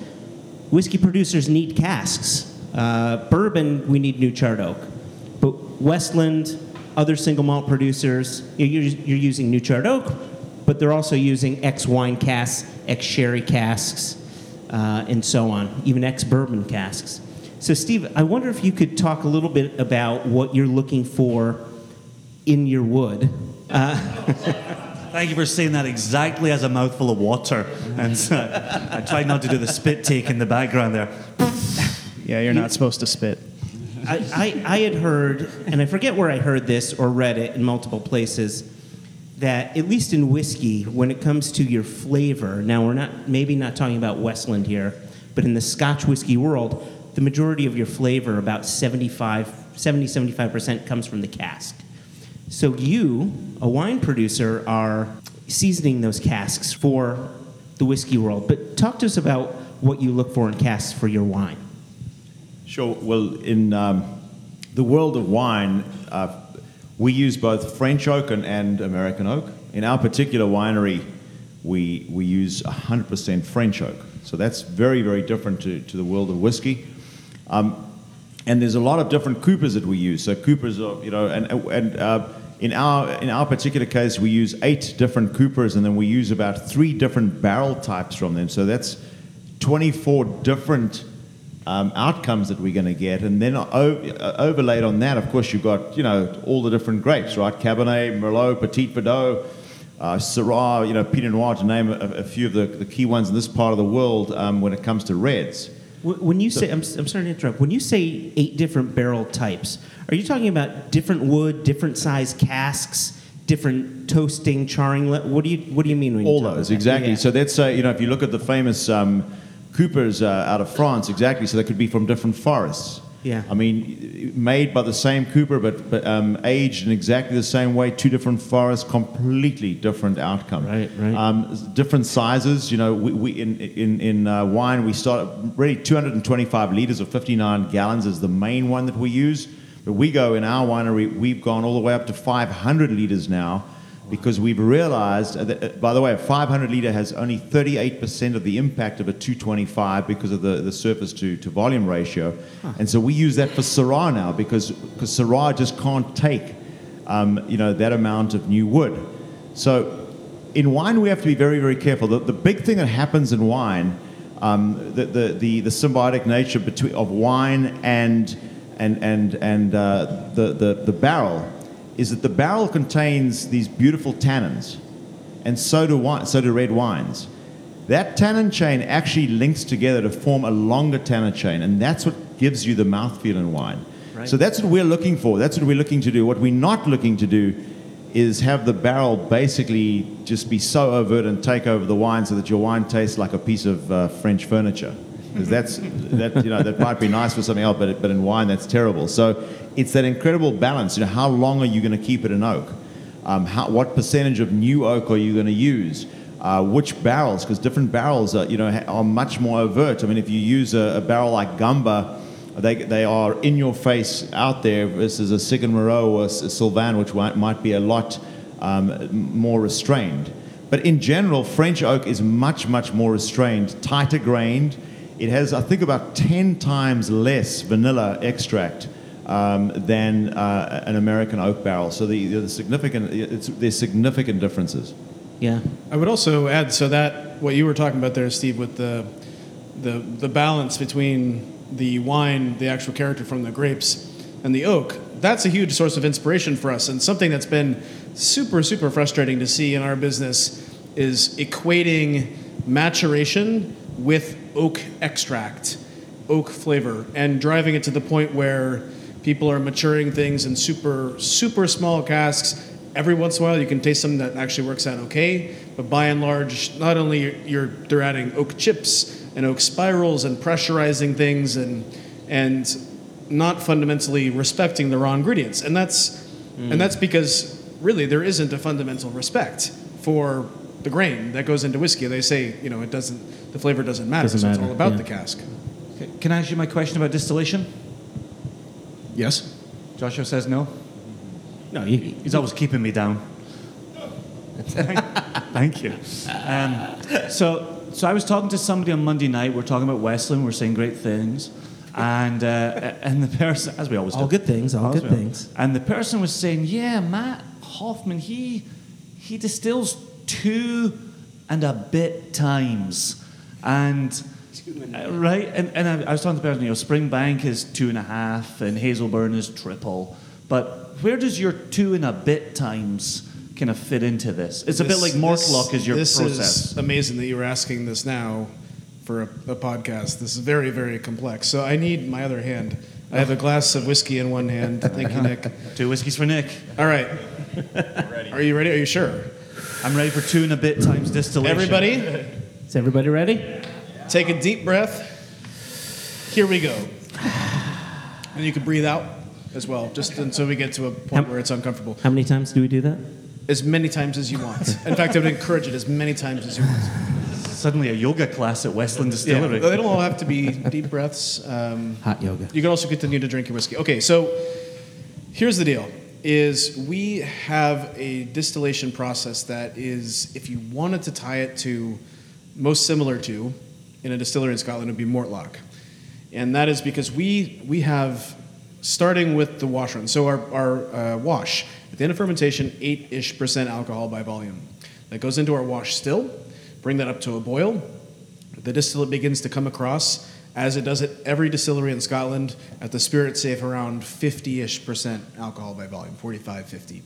Whiskey producers need casks. Uh, bourbon, we need new charred oak. But Westland, other single malt producers, you're, you're using new charred oak, but they're also using ex-wine casks, ex-sherry casks, uh, and so on, even ex-bourbon casks. So, Steve, I wonder if you could talk a little bit about what you're looking for in your wood. Uh, Thank you for saying that exactly as a mouthful of water. And uh, I tried not to do the spit take in the background there. Yeah, you're not you, supposed to spit. I, I, I had heard, and I forget where I heard this or read it in multiple places, that at least in whiskey, when it comes to your flavor, now we're not maybe not talking about Westland here, but in the Scotch whiskey world, the majority of your flavor, about seventy-five, seventy, seventy-five percent, comes from the cask. So you, a wine producer, are seasoning those casks for the whiskey world. But talk to us about what you look for in casks for your wine. Sure. Well, in um, the world of wine, uh, we use both French oak and, and American oak. In our particular winery, we we use one hundred percent French oak. So that's very, very different to, to the world of whiskey. Um, and there's a lot of different coupers that we use. So coupers are, you know, and and uh, in our in our particular case, we use eight different coupers, and then we use about three different barrel types from them. So that's twenty-four different um, outcomes that we're going to get. And then o- overlaid on that, of course, you've got, you know, all the different grapes, right? Cabernet, Merlot, Petit Verdot, uh, Syrah, you know, Pinot Noir, to name a, a few of the, the key ones in this part of the world um, when it comes to reds. When you say, I'm, I'm sorry to interrupt, when you say eight different barrel types, are you talking about different wood, different size casks, different toasting, charring? What do you What do you mean when you all those, about exactly. Yeah. So that's, uh, you know, if you look at the famous um, coupers uh, out of France, exactly, so they could be from different forests. Yeah. I mean, made by the same cooper, but, but um, aged in exactly the same way, two different forests, completely different outcome. Right, right. Um, different sizes. You know, we, we in in in uh, wine we start really two hundred twenty-five liters or fifty-nine gallons is the main one that we use. But we go in our winery, we've gone all the way up to five hundred liters now, because we've realized that, by the way, a five hundred liter has only thirty-eight percent of the impact of a two twenty-five because of the, the surface to, to volume ratio. Huh. And so we use that for Syrah now, because because Syrah just can't take um, you know, that amount of new wood. So in wine, we have to be very, very careful. The, the big thing that happens in wine, um, the, the, the, the symbiotic nature between of wine and, and, and, and uh, the, the, the barrel, is that the barrel contains these beautiful tannins, and so do wine, so do red wines. That tannin chain actually links together to form a longer tannin chain, and that's what gives you the mouthfeel in wine. Right. So that's what we're looking for. That's what we're looking to do. What we're not looking to do is have the barrel basically just be so overt and take over the wine so that your wine tastes like a piece of uh, French furniture. Because that's that you know that might be nice for something else, but it, but in wine that's terrible. So it's that incredible balance. You know, how long are you going to keep it in oak? Um, how, what percentage of new oak are you going to use? Uh, which barrels? Because different barrels are you know are much more overt. I mean, if you use a, a barrel like Gamba, they they are in your face, out there, versus a Sigyn Moreau or a Sylvain, which might be a lot um, more restrained. But in general, French oak is much much more restrained, tighter grained. It has, I think, about ten times less vanilla extract um, than uh, an American oak barrel. So the, the significant, it's, there's significant differences. Yeah. I would also add, so that what you were talking about there, Steve, with the the, the balance between the wine, the actual character from the grapes, and the oak, that's a huge source of inspiration for us, and something that's been super, super frustrating to see in our business is equating maturation with oak extract, oak flavor, and driving it to the point where people are maturing things in super, super small casks. Every once in a while, you can taste something that actually works out okay, but by and large, not only you're they're adding oak chips and oak spirals and pressurizing things and and not fundamentally respecting the raw ingredients, and that's mm. and that's because really there isn't a fundamental respect for the grain that goes into whiskey. They say, you know, it doesn't, the flavor doesn't matter. Doesn't so matter. It's all about yeah. the cask. Okay. Can I ask you my question about distillation? Yes. Joshua says no. No, he, he's always keeping me down. Thank you. Um, so, so I was talking to somebody on Monday night. We're talking about Westland. We're saying great things, and uh, and the person, as we always do, all good things, all good things. And the person was saying, yeah, Matt Hoffman, he he distills two and a bit times, and. Uh, right, and, and I, I was talking to the person, you know, Springbank is two and a half, and Hazelburn is triple. But where does your two and a bit times kind of fit into this? It's a this, bit like Mortlach is your this process. This is amazing that you were asking this now for a, a podcast. This is very, very complex. So I need my other hand. I have a glass of whiskey in one hand. Thank you, Nick. Two whiskeys for Nick. All right. Ready. Are you ready? Are you sure? I'm ready for two and a bit times distillation. Everybody? Is everybody ready? Take a deep breath. Here we go. And you can breathe out as well, just until we get to a point how, where it's uncomfortable. How many times do we do that? As many times as you want. In fact, I would encourage it as many times as you want. Suddenly a yoga class at Westland Distillery. Yeah, they don't all have to be deep breaths. Um, Hot yoga. You can also continue to drink your whiskey. Okay, so here's the deal. Is we have a distillation process that is, if you wanted to tie it to, most similar to, in a distillery in Scotland, would be Mortlach. And that is because we we have, starting with the wash run, so our, our uh, wash, at the end of fermentation, eight-ish percent alcohol by volume. That goes into our wash still, bring that up to a boil. The distillate begins to come across, as it does at every distillery in Scotland, at the spirit safe around fifty-ish percent alcohol by volume, forty-five, fifty.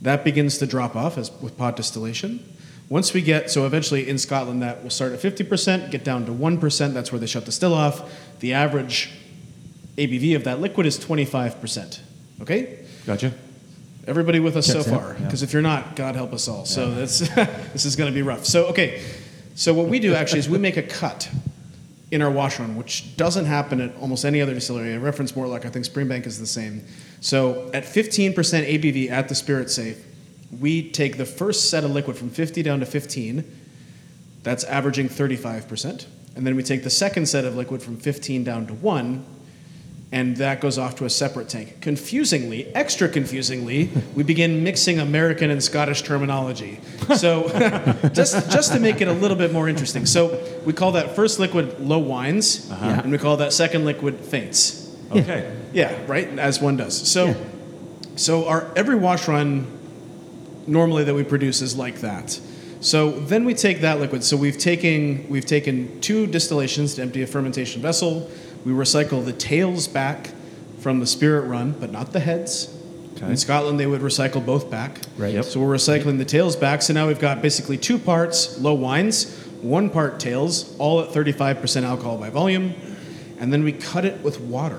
That begins to drop off as with pot distillation. Once we get, so eventually in Scotland, that will start at fifty percent, get down to one percent. That's where they shut the still off. The average A B V of that liquid is twenty-five percent. Okay? Gotcha. Everybody with us Checks so far? Because yeah. If you're not, God help us all. Yeah. So that's, this is going to be rough. So, okay. So what we do actually is we make a cut in our wash run, which doesn't happen at almost any other distillery. I reference Mortlach. I think Springbank is the same. So at fifteen percent A B V at the spirit safe, we take the first set of liquid from fifty down to fifteen. That's averaging thirty-five percent. And then we take the second set of liquid from fifteen down to one, and that goes off to a separate tank. Confusingly, extra confusingly, we begin mixing American and Scottish terminology. So just just to make it a little bit more interesting. So we call that first liquid low wines, uh-huh. yeah. and we call that second liquid faints. Okay. Yeah, yeah right? As one does. So, yeah. so our every wash run normally that we produce is like that. So then we take that liquid. So we've taken we've taken two distillations to empty a fermentation vessel. We recycle the tails back from the spirit run, but not the heads. Okay. In Scotland, they would recycle both back. Right. Yep. So we're recycling the tails back. So now we've got basically two parts low wines, one part tails, all at thirty-five percent alcohol by volume. And then we cut it with water.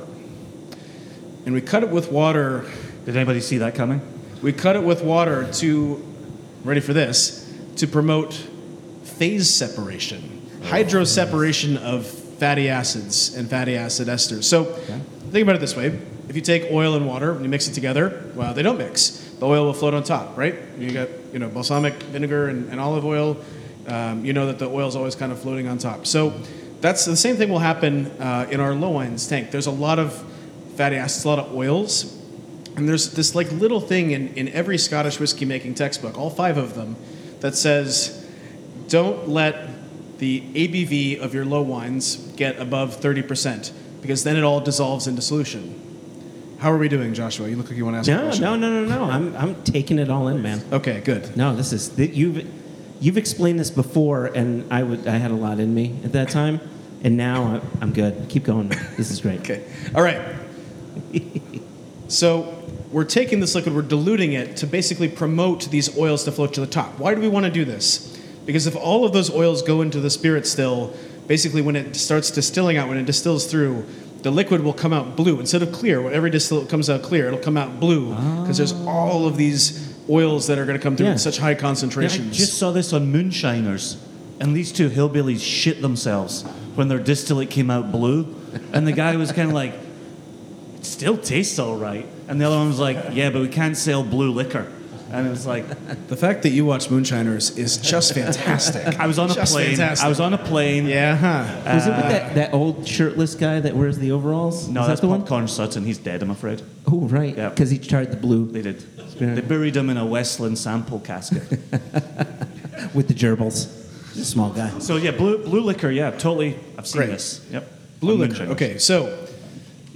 And we cut it with water. Did anybody see that coming? We cut it with water to, ready for this, to promote phase separation, hydro separation of fatty acids and fatty acid esters. So okay. Think about it this way. If you take oil and water and you mix it together, well, they don't mix. The oil will float on top, right? You got you know balsamic vinegar and, and olive oil. Um, you know that the oil is always kind of floating on top. So that's the same thing will happen uh, in our low wines tank. There's a lot of fatty acids, a lot of oils. And there's this like little thing in, in every Scottish whiskey making textbook, all five of them, that says, don't let the A B V of your low wines get above thirty percent, because then it all dissolves into solution. How are we doing, Joshua? You look like you want to ask no, a question. No, no, no, no, no. I'm I'm taking it all in, man. Okay, good. No, this is you've you've explained this before, and I would I had a lot in me at that time, and now I'm good. Keep going. This is great. Okay. All right. So we're taking this liquid, we're diluting it to basically promote these oils to float to the top. Why do we want to do this? Because if all of those oils go into the spirit still, basically when it starts distilling out, when it distills through, the liquid will come out blue. Instead of clear, when every distillate comes out clear, it'll come out blue because there's all of these oils that are going to come through yeah. in such high concentrations. Yeah, I just saw this on Moonshiners, and these two hillbillies shit themselves when their distillate came out blue, and the guy was kind of like, still tastes all right. And the other one was like, yeah, but we can't sell blue liquor. And it was like the fact that you watch Moonshiners is just fantastic. I was on a just plane. Fantastic. I was on a plane. Yeah. Huh. Uh, was it with that, that old shirtless guy that wears the overalls? No, is that's that the Popcorn one? Sutton. He's dead, I'm afraid. Oh, right. Because yep. he tried the blue. They did. They buried him in a Westland sample casket with the gerbils. He's a small guy. So yeah, blue blue liquor. Yeah, totally. I've seen Great. This. Yep. Blue I'm liquor. Okay. So,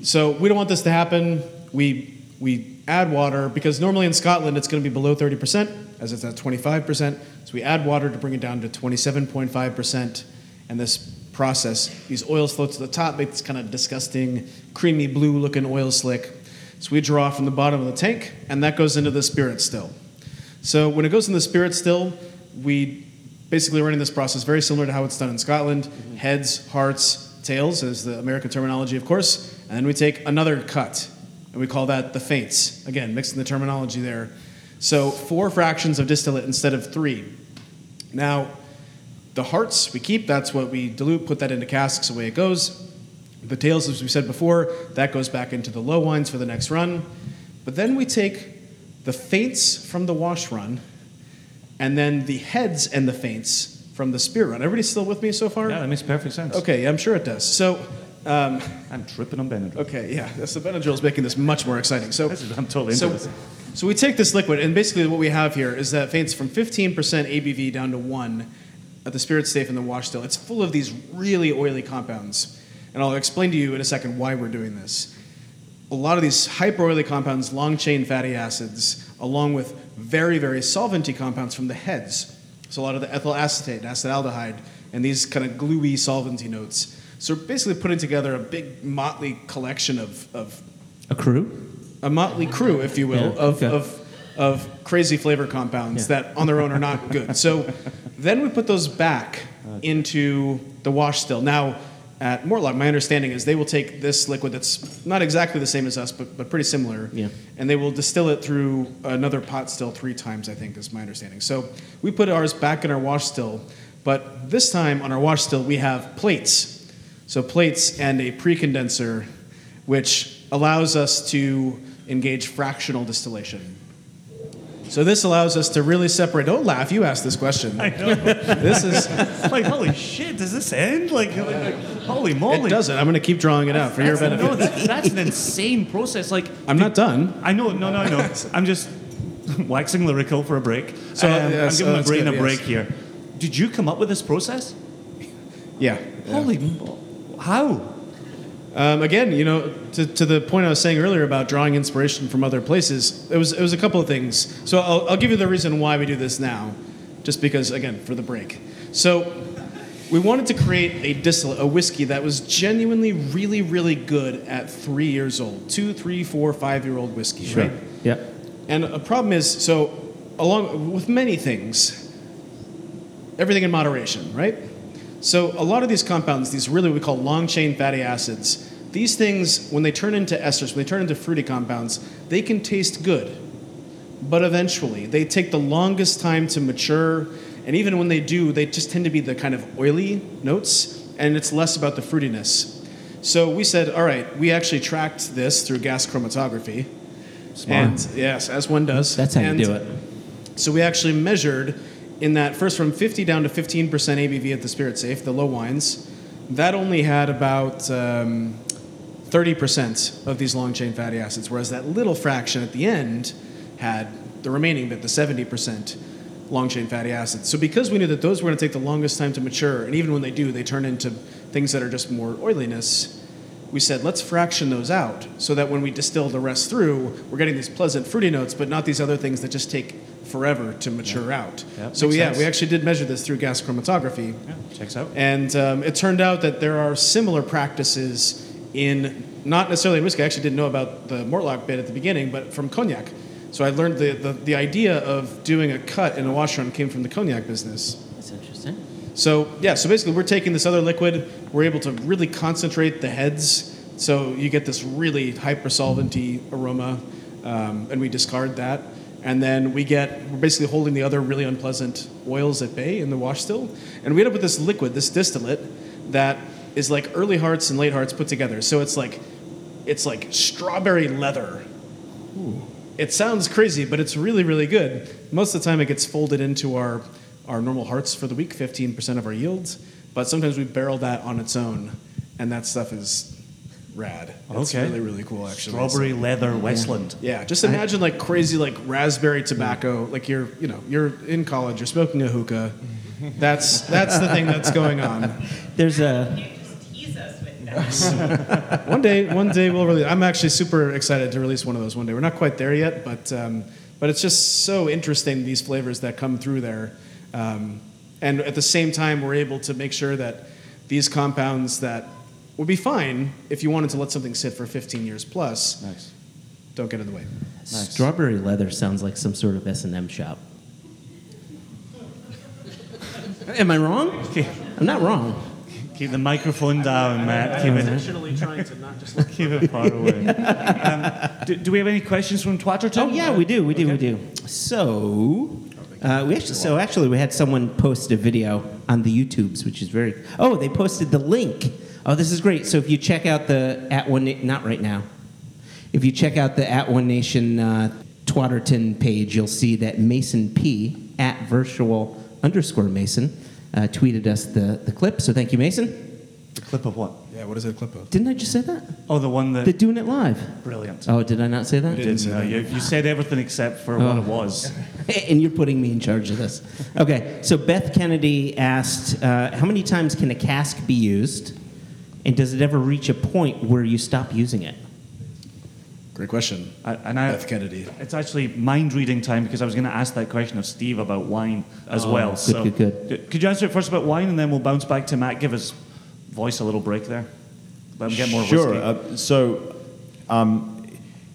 so we don't want this to happen. We we. Add water, because normally in Scotland it's going to be below thirty percent, as it's at twenty-five percent. So we add water to bring it down to twenty-seven point five percent. And this process, these oils float to the top, make this kind of disgusting, creamy blue looking oil slick. So we draw from the bottom of the tank, and that goes into the spirit still. So when it goes in the spirit still, we basically are running this process very similar to how it's done in Scotland. Mm-hmm. Heads, hearts, tails is the American terminology, of course. And then we take another cut. And we call that the feints. Again, mixing the terminology there. So four fractions of distillate instead of three. Now, the hearts we keep. That's what we dilute, put that into casks, away it goes. The tails, as we said before, that goes back into the low wines for the next run. But then we take the feints from the wash run, and then the heads and the feints from the spirit run. Everybody still with me so far? Yeah, that makes perfect sense. Okay, I'm sure it does. So... Um, I'm tripping on Benadryl. Okay, yeah. That's the Benadryl's making this much more exciting. So I'm totally into so, this. So we take this liquid, and basically what we have here is that feints from fifteen percent A B V down to one at the spirit safe in the wash still. It's full of these really oily compounds. And I'll explain to you in a second why we're doing this. A lot of these hyper-oily compounds, long-chain fatty acids, along with very, very solventy compounds from the heads. So a lot of the ethyl acetate, acetaldehyde, and these kind of gluey solventy notes. So we're basically putting together a big motley collection of... of a crew? A motley crew, if you will, yeah, of, okay. of of crazy flavor compounds yeah. that on their own are not good. So then we put those back okay. into the wash still. Now, at Mortlach, my understanding is they will take this liquid that's not exactly the same as us, but, but pretty similar, yeah. and they will distill it through another pot still three times, I think, is my understanding. So we put ours back in our wash still, but this time on our wash still we have plates. So plates and a pre-condenser, which allows us to engage fractional distillation. So this allows us to really separate. Don't laugh. You asked this question. I know. This is like, holy shit, does this end? Like, like, like holy moly. It doesn't. I'm going to keep drawing it out for that's, your benefit. No, that, that's an insane process. Like, I'm the, not done. I know. No, no, no. I'm just waxing lyrical for a break. So um, yes, I'm giving oh, my brain good, a break yes. here. Did you come up with this process? Yeah. Holy yeah. moly. How? Um, again, you know, to, to the point I was saying earlier about drawing inspiration from other places, it was it was a couple of things. So I'll, I'll give you the reason why we do this now, just because, again, for the break. So we wanted to create a distillate, a whiskey that was genuinely really, really good at three years old, two, three, four, five-year-old whiskey, sure. right? Yeah. And a problem is, so along with many things, everything in moderation, right? So a lot of these compounds, these really what we call long-chain fatty acids, these things, when they turn into esters, when they turn into fruity compounds, they can taste good. But eventually, they take the longest time to mature. And even when they do, they just tend to be the kind of oily notes. And it's less about the fruitiness. So we said, all right, we actually tracked this through gas chromatography. Smart. And, yes, as one does. That's how and you do it. So we actually measured... In that first from fifty down to fifteen percent A B V at the Spirit Safe, the low wines, that only had about um, thirty percent of these long-chain fatty acids, whereas that little fraction at the end had the remaining bit, the seventy percent long-chain fatty acids. So because we knew that those were going to take the longest time to mature, and even when they do, they turn into things that are just more oiliness, we said, let's fraction those out so that when we distill the rest through, we're getting these pleasant fruity notes, but not these other things that just take forever to mature yeah. out. Yep, so yeah, sense. We actually did measure this through gas chromatography. Yeah, checks out. And um, it turned out that there are similar practices in, not necessarily in whiskey, I actually didn't know about the Mortlach bit at the beginning, but from cognac. So I learned the, the, the idea of doing a cut in a wash run came from the cognac business. That's interesting. So yeah, so basically we're taking this other liquid, we're able to really concentrate the heads, so you get this really hyper-solventy aroma, um, and we discard that. And then we get, we're basically holding the other really unpleasant oils at bay in the wash still. And we end up with this liquid, this distillate, that is like early hearts and late hearts put together. So it's like, it's like strawberry leather. Ooh. It sounds crazy, but it's really, really good. Most of the time it gets folded into our, our normal hearts for the week, fifteen percent of our yields. But sometimes we barrel that on its own, and that stuff is rad. It's okay. really, really cool, actually. Strawberry so, leather Westland. Yeah, just imagine like crazy like raspberry tobacco. Like you're, you know, you're in college, you're smoking a hookah. That's that's the thing that's going on. There's a... one day, one day we'll release. I'm actually super excited to release one of those one day. We're not quite there yet, but um, but it's just so interesting, these flavors that come through there. Um, and at the same time, we're able to make sure that these compounds that would be fine if you wanted to let something sit for fifteen years plus, nice. Don't get in the way. Nice. Strawberry leather sounds like some sort of S and M shop. Am I wrong? I'm not wrong. Keep the microphone down, I, I, Matt. I, I, Keep I was it. Intentionally trying to not just look keep it far away. Yeah. um, do, do we have any questions from Twatterton? Oh yeah, we do, we do, okay. we do. So, uh, we actually, so actually, we had someone post a video on the YouTubes, which is very. Oh, they posted the link. Oh, this is great. So if you check out the at one, not right now. If you check out the at One Nation uh, Twatterton page, you'll see that Mason P at virtual underscore Mason. Uh, tweeted us the, the clip, so thank you, Mason. The clip of what? Yeah, what is it a clip of? Didn't I just say that? Oh, the one that... They're doing it live. Brilliant. Oh, did I not say that? You didn't, didn't say that. You, you said everything except for oh. what it was. And you're putting me in charge of this. Okay, so Beth Kennedy asked, uh, how many times can a cask be used, and does it ever reach a point where you stop using it? Great question, I, and I, Beth Kennedy. It's actually mind-reading time because I was going to ask that question of Steve about wine as oh, well. Good, so, good, good. Could you answer it first about wine, and then we'll bounce back to Matt. Give his voice a little break there. Let him get more sure. whiskey. Sure. Uh, so um,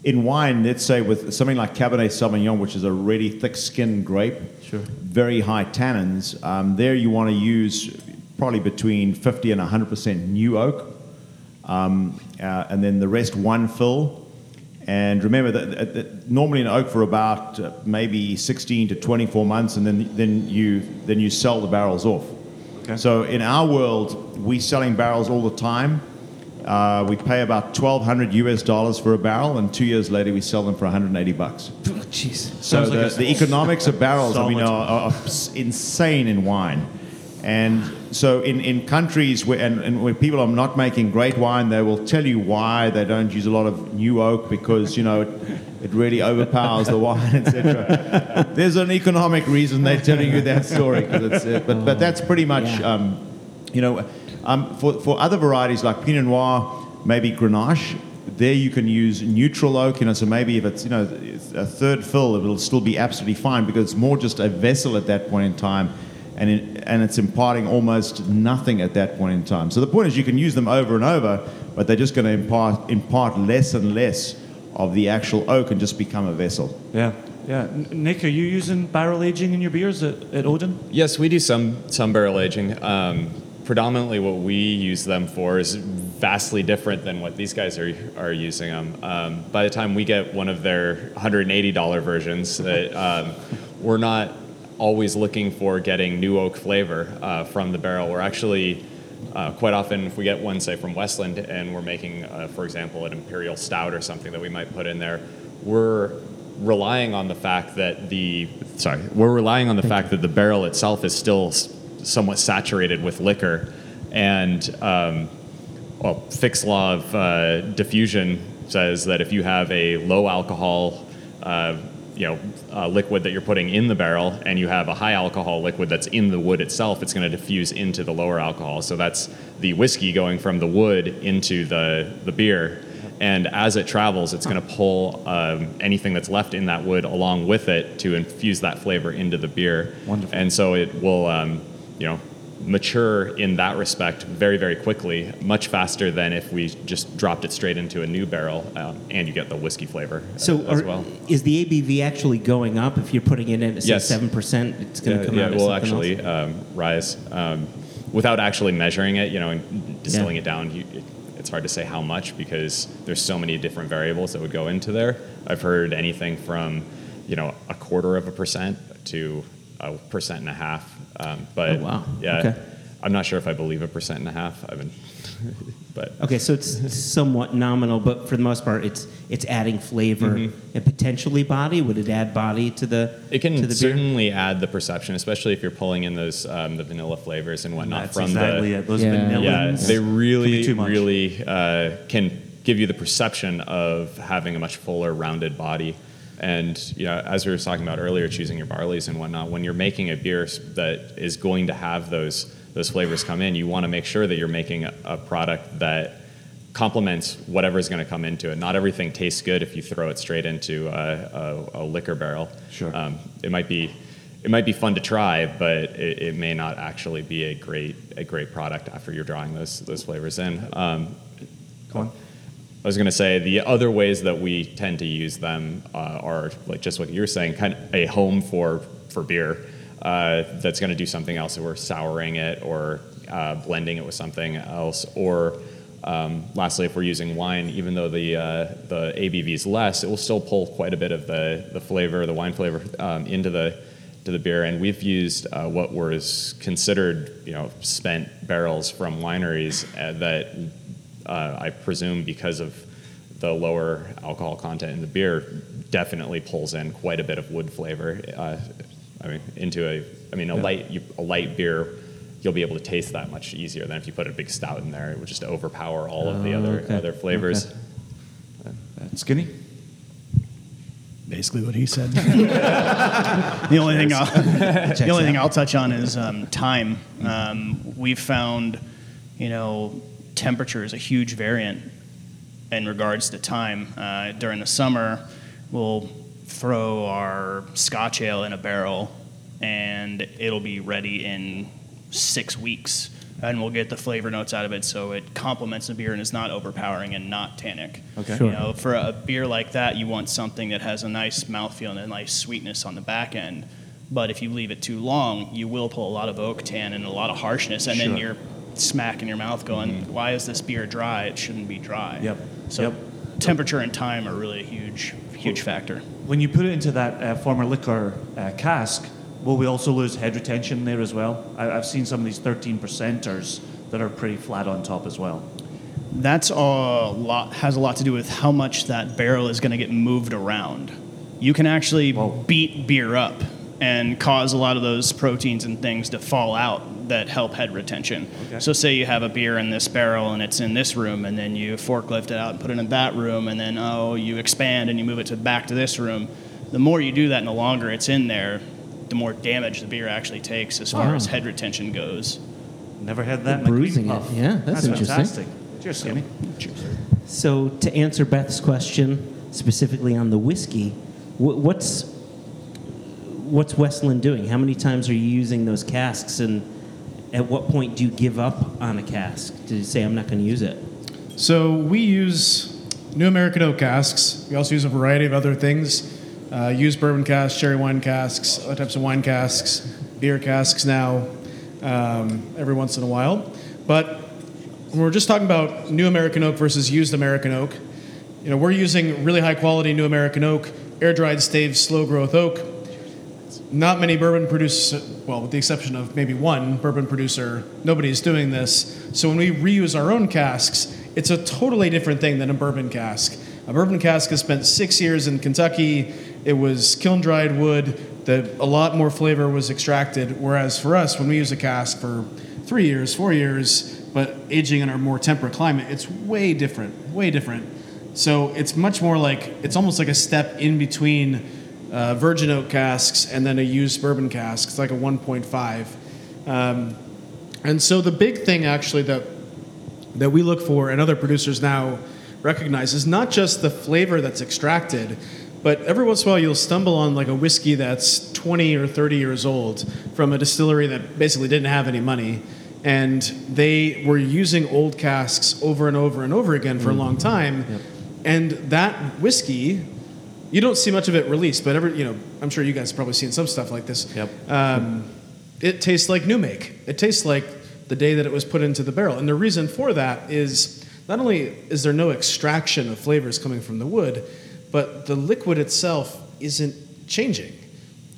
in wine, let's say with something like Cabernet Sauvignon, which is a really thick-skinned grape, sure. very high tannins, um, there you want to use probably between fifty and one hundred percent new oak, um, uh, and then the rest one fill. And remember that, that normally in oak for about uh, maybe sixteen to twenty-four months, and then then you then you sell the barrels off. Okay. So in our world, we're selling barrels all the time. Uh, we pay about twelve hundred U S dollars for a barrel, and two years later we sell them for one hundred eighty bucks. Jeez. Oh, so the, like the economics of barrels, I mean, are, are insane in wine. And so in, in countries where and, and where people are not making great wine, they will tell you why they don't use a lot of new oak because, you know, it, it really overpowers the wine, et cetera. There's an economic reason they're telling you that story. Cause it's, uh, but, but that's pretty much, yeah. um, you know, um, for, for other varieties like Pinot Noir, maybe Grenache, there you can use neutral oak, you know, so maybe if it's, you know, a third fill, it'll still be absolutely fine because it's more just a vessel at that point in time. And it, and it's imparting almost nothing at that point in time. So the point is you can use them over and over, but they're just going to impart impart less and less of the actual oak and just become a vessel. Yeah, yeah. Nick, are you using barrel aging in your beers at, at Odin? Yes, we do some some barrel aging. Um, predominantly what we use them for is vastly different than what these guys are are using them. Um, by the time we get one of their one hundred eighty dollars versions, that um, we're not... always looking for getting new oak flavor uh, from the barrel. We're actually uh, quite often, if we get one, say from Westland, and we're making, uh, for example, an imperial stout or something that we might put in there, we're relying on the fact that the sorry, we're relying on the fact that the barrel itself is still s- somewhat saturated with liquor, and um, well, Fick's law of uh, diffusion says that if you have a low alcohol. Uh, you know, uh, liquid that you're putting in the barrel and you have a high alcohol liquid that's in the wood itself, it's going to diffuse into the lower alcohol. So that's the whiskey going from the wood into the, the beer. And as it travels, it's going to pull um, anything that's left in that wood along with it to infuse that flavor into the beer. Wonderful. And so it will, um, you know, mature in that respect very, very quickly, much faster than if we just dropped it straight into a new barrel, um, and you get the whiskey flavor so as are, well. Is the A B V actually going up if you're putting it in at, say, yes. seven percent? It's going to uh, come yeah, out it will actually um, rise. Um, without actually measuring it, you know, and distilling yeah. it down, you, it, it's hard to say how much because there's so many different variables that would go into there. I've heard anything from, you know, a quarter of a percent to a percent and a half. Um, but oh, wow. yeah, okay. I'm not sure if I believe a percent and a half. I've been, but okay, so it's somewhat nominal, but for the most part, it's it's adding flavor mm-hmm. and potentially body. Would it add body to the? It can to the certainly beer? Add the perception, especially if you're pulling in those um, the vanilla flavors and whatnot. That's from exactly the, it. Those yeah. vanilla. Yeah, they really, really uh, can give you the perception of having a much fuller, rounded body. And you know, as we were talking about earlier, choosing your barleys and whatnot, when you're making a beer that is going to have those those flavors come in, you want to make sure that you're making a, a product that complements whatever is going to come into it. Not everything tastes good if you throw it straight into a, a, a liquor barrel. Sure, um, it might be it might be fun to try, but it, it may not actually be a great a great product after you're drawing those those flavors in. Um, Go on. I was going to say the other ways that we tend to use them uh, are like just what you're saying, kind of a home for for beer uh, that's going to do something else. So we're souring it or uh, blending it with something else. Or um, lastly, if we're using wine, even though the uh, the A B V is less, it will still pull quite a bit of the the flavor, the wine flavor, um, into the to the beer. And we've used uh, what was considered, you know, spent barrels from wineries uh, that. Uh, I presume because of the lower alcohol content in the beer, definitely pulls in quite a bit of wood flavor. Uh, I mean, into a, I mean, a yeah. light, you, a light beer, you'll be able to taste that much easier than if you put a big stout in there. It would just overpower all oh, of the other okay. other flavors. Okay. Uh, Skinny. Basically what he said. the only thing I'll, the only out. thing I'll touch on is um, time. Um, we've found, you know. Temperature is a huge variant in regards to time. Uh, during the summer, we'll throw our Scotch ale in a barrel, and it'll be ready in six weeks, and we'll get the flavor notes out of it, so it complements the beer and is not overpowering and not tannic. Okay. Sure. You know, for a beer like that, you want something that has a nice mouthfeel and a nice sweetness on the back end. But if you leave it too long, you will pull a lot of oak tan and a lot of harshness, and sure. then you're smack in your mouth going, mm-hmm. why is this beer dry? It shouldn't be dry. Yep. So yep. temperature and time are really a huge, huge factor. When you put it into that uh, former liquor uh, cask, will we also lose head retention there as well? I- I've seen some of these thirteen percenters that are pretty flat on top as well. That's a lot, has a lot to do with how much that barrel is going to get moved around. You can actually Whoa. beat beer up and cause a lot of those proteins and things to fall out that help head retention. Okay. So say you have a beer in this barrel and it's in this room, and then you forklift it out and put it in that room, and then, oh, you expand and you move it to back to this room. The more you do that and the longer it's in there, the more damage the beer actually takes as far wow. as head retention goes. Never had that in bruising it. Yeah, that's, that's interesting. Fantastic. Cheers, Skinny. Cheers. So to answer Beth's question, specifically on the whiskey, what's... What's Westland doing? How many times are you using those casks, and at what point do you give up on a cask? Do you say, I'm not going to use it? So we use New American oak casks. We also use a variety of other things. Uh, use bourbon casks, cherry wine casks, other types of wine casks, beer casks now, um, every once in a while. But when we're just talking about New American oak versus used American oak, you know, we're using really high-quality New American oak, air-dried stave, slow-growth oak. Not many bourbon producers, well, with the exception of maybe one bourbon producer, nobody's doing this. So when we reuse our own casks, it's a totally different thing than a bourbon cask. A bourbon cask has spent six years in Kentucky. It was kiln-dried wood. The, a lot more flavor was extracted, whereas for us, when we use a cask for three years, four years, but aging in our more temperate climate, it's way different, way different. So it's much more like, it's almost like a step in between Uh, virgin oak casks, and then a used bourbon cask. It's like a one point five. Um, and so the big thing, actually, that that we look for and other producers now recognize is not just the flavor that's extracted, but every once in a while you'll stumble on like a whiskey that's twenty or thirty years old from a distillery that basically didn't have any money. And they were using old casks over and over and over again for mm-hmm. a long time. Yep. And that whiskey... You don't see much of it released, but every, you know, I'm sure you guys have probably seen some stuff like this. Yep. Um, it tastes like new make. It tastes like the day that it was put into the barrel. And the reason for that is not only is there no extraction of flavors coming from the wood, but the liquid itself isn't changing.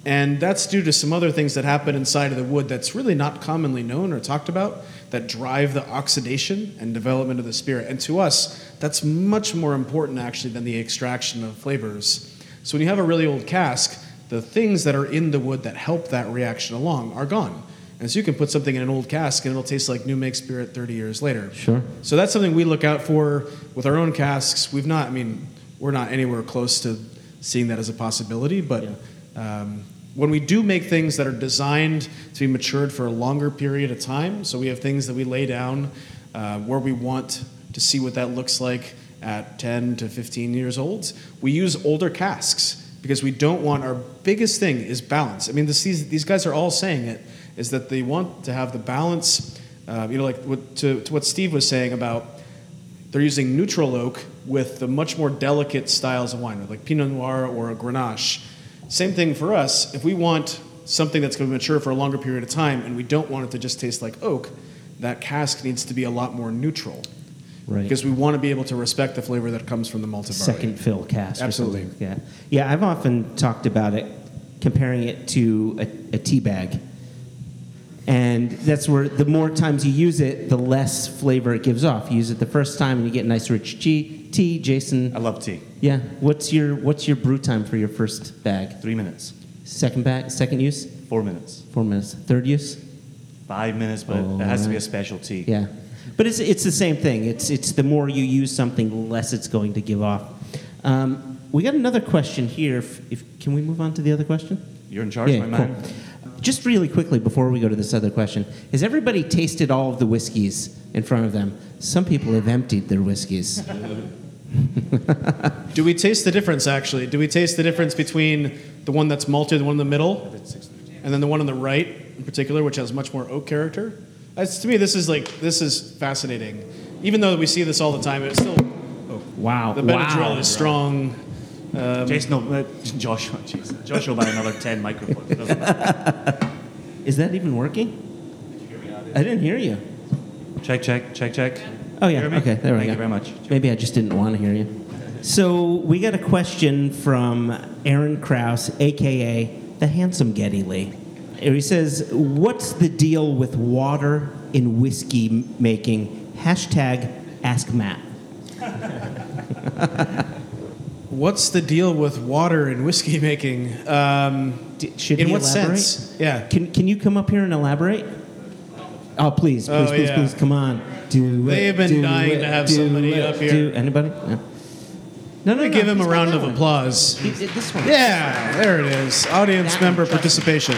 And that's due to some other things that happen inside of the wood that's really not commonly known or talked about that drive the oxidation and development of the spirit. And to us, that's much more important, actually, than the extraction of flavors. So when you have a really old cask, the things that are in the wood that help that reaction along are gone. And so you can put something in an old cask and it'll taste like new make spirit thirty years later. Sure. So that's something we look out for with our own casks. We've not, I mean, we're not anywhere close to seeing that as a possibility, but yeah. um, when we do make things that are designed to be matured for a longer period of time, so we have things that we lay down uh, where we want to see what that looks like at ten to fifteen years old, we use older casks because we don't want, our biggest thing is balance. I mean, this, these, these guys are all saying it, is that they want to have the balance, uh, you know, like what, to, to what Steve was saying about they're using neutral oak with the much more delicate styles of wine, like Pinot Noir or a Grenache. Same thing for us. If we want something that's going to mature for a longer period of time and we don't want it to just taste like oak, that cask needs to be a lot more neutral. Right. Because we want to be able to respect the flavor that comes from the malted barley. Second fill cask. Absolutely. Yeah. Yeah, I've often talked about it, comparing it to a, a tea bag. And that's where the more times you use it, the less flavor it gives off. You use it the first time, and you get nice rich tea. Tea, Jason. I love tea. Yeah. What's your What's your brew time for your first bag? Three minutes. Second bag. Second use. Four minutes. Four minutes. Third use. Five minutes, but oh, it has right. to be a special tea. Yeah. But it's it's the same thing. It's it's the more you use something, the less it's going to give off. Um, we got another question here. If, if can we move on to the other question? You're in charge, yeah, my cool. man. Just really quickly before we go to this other question, has everybody tasted all of the whiskeys in front of them? Some people have emptied their whiskeys. Do we taste the difference, actually? Do we taste the difference between the one that's malted, the one in the middle, and then the one on the right in particular, which has much more oak character? As, to me, this is like this is fascinating. Even though we see this all the time, it's still oh, wow. The Benadryl wow. is strong. Um, Jason, no, uh, Joshua, Jason, Joshua by another ten microphones. Is that even working? Did you hear me? I didn't hear you. Check, check, check, check. Oh yeah. Okay, there we go. Thank you very much. Maybe I just didn't want to hear you. So we got a question from Aaron Krause, aka the Handsome Getty Lee. He says, "What's the deal with water in whiskey making? Hashtag Ask Matt." What's the deal with water in whiskey making? Um, D- should in what elaborate? sense? Yeah. Can Can you come up here and elaborate? Oh, please, please, oh, please, yeah. please, come on. Do they have been do dying it, to have somebody it, up here? Do anybody? No. No, no, no. Give no, him a round of one. applause. He did this one. Yeah, there it is. Audience that member participation.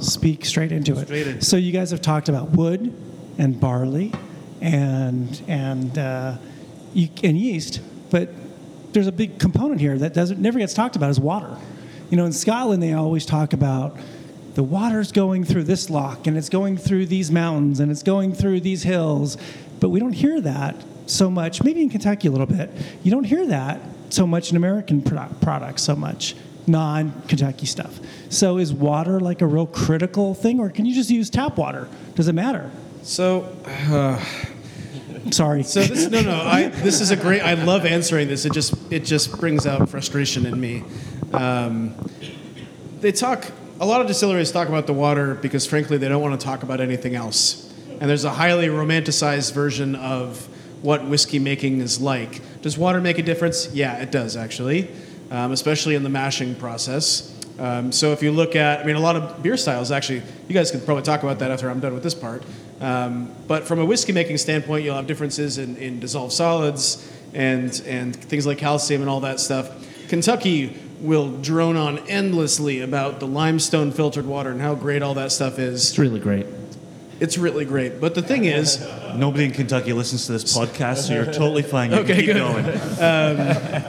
Speak straight into it. Straight in. So you guys have talked about wood and barley, and and uh, and yeast, but there's a big component here that doesn't never gets talked about is water. You know, in Scotland, they always talk about the water's going through this loch, and it's going through these mountains, and it's going through these hills. But we don't hear that so much. Maybe in Kentucky a little bit. You don't hear that so much in American product, products so much, non-Kentucky stuff. So is water like a real critical thing, or can you just use tap water? Does it matter? So... Uh... Sorry. So this no no I this is a great I love answering this. It just it just brings out frustration in me. Um, they talk a lot of distilleries talk about the water because frankly they don't want to talk about anything else. And there's a highly romanticized version of what whiskey making is like. Does water make a difference? Yeah, it does actually, um, especially in the mashing process. Um, so if you look at, I mean, a lot of beer styles actually. You guys can probably talk about that after I'm done with this part. Um, but from a whiskey-making standpoint, you'll have differences in, in dissolved solids and and things like calcium and all that stuff. Kentucky will drone on endlessly about the limestone filtered water and how great all that stuff is. It's really great. It's really great. But the thing is... Nobody in Kentucky listens to this podcast, so you're totally fine. You okay, can keep good. going. Um,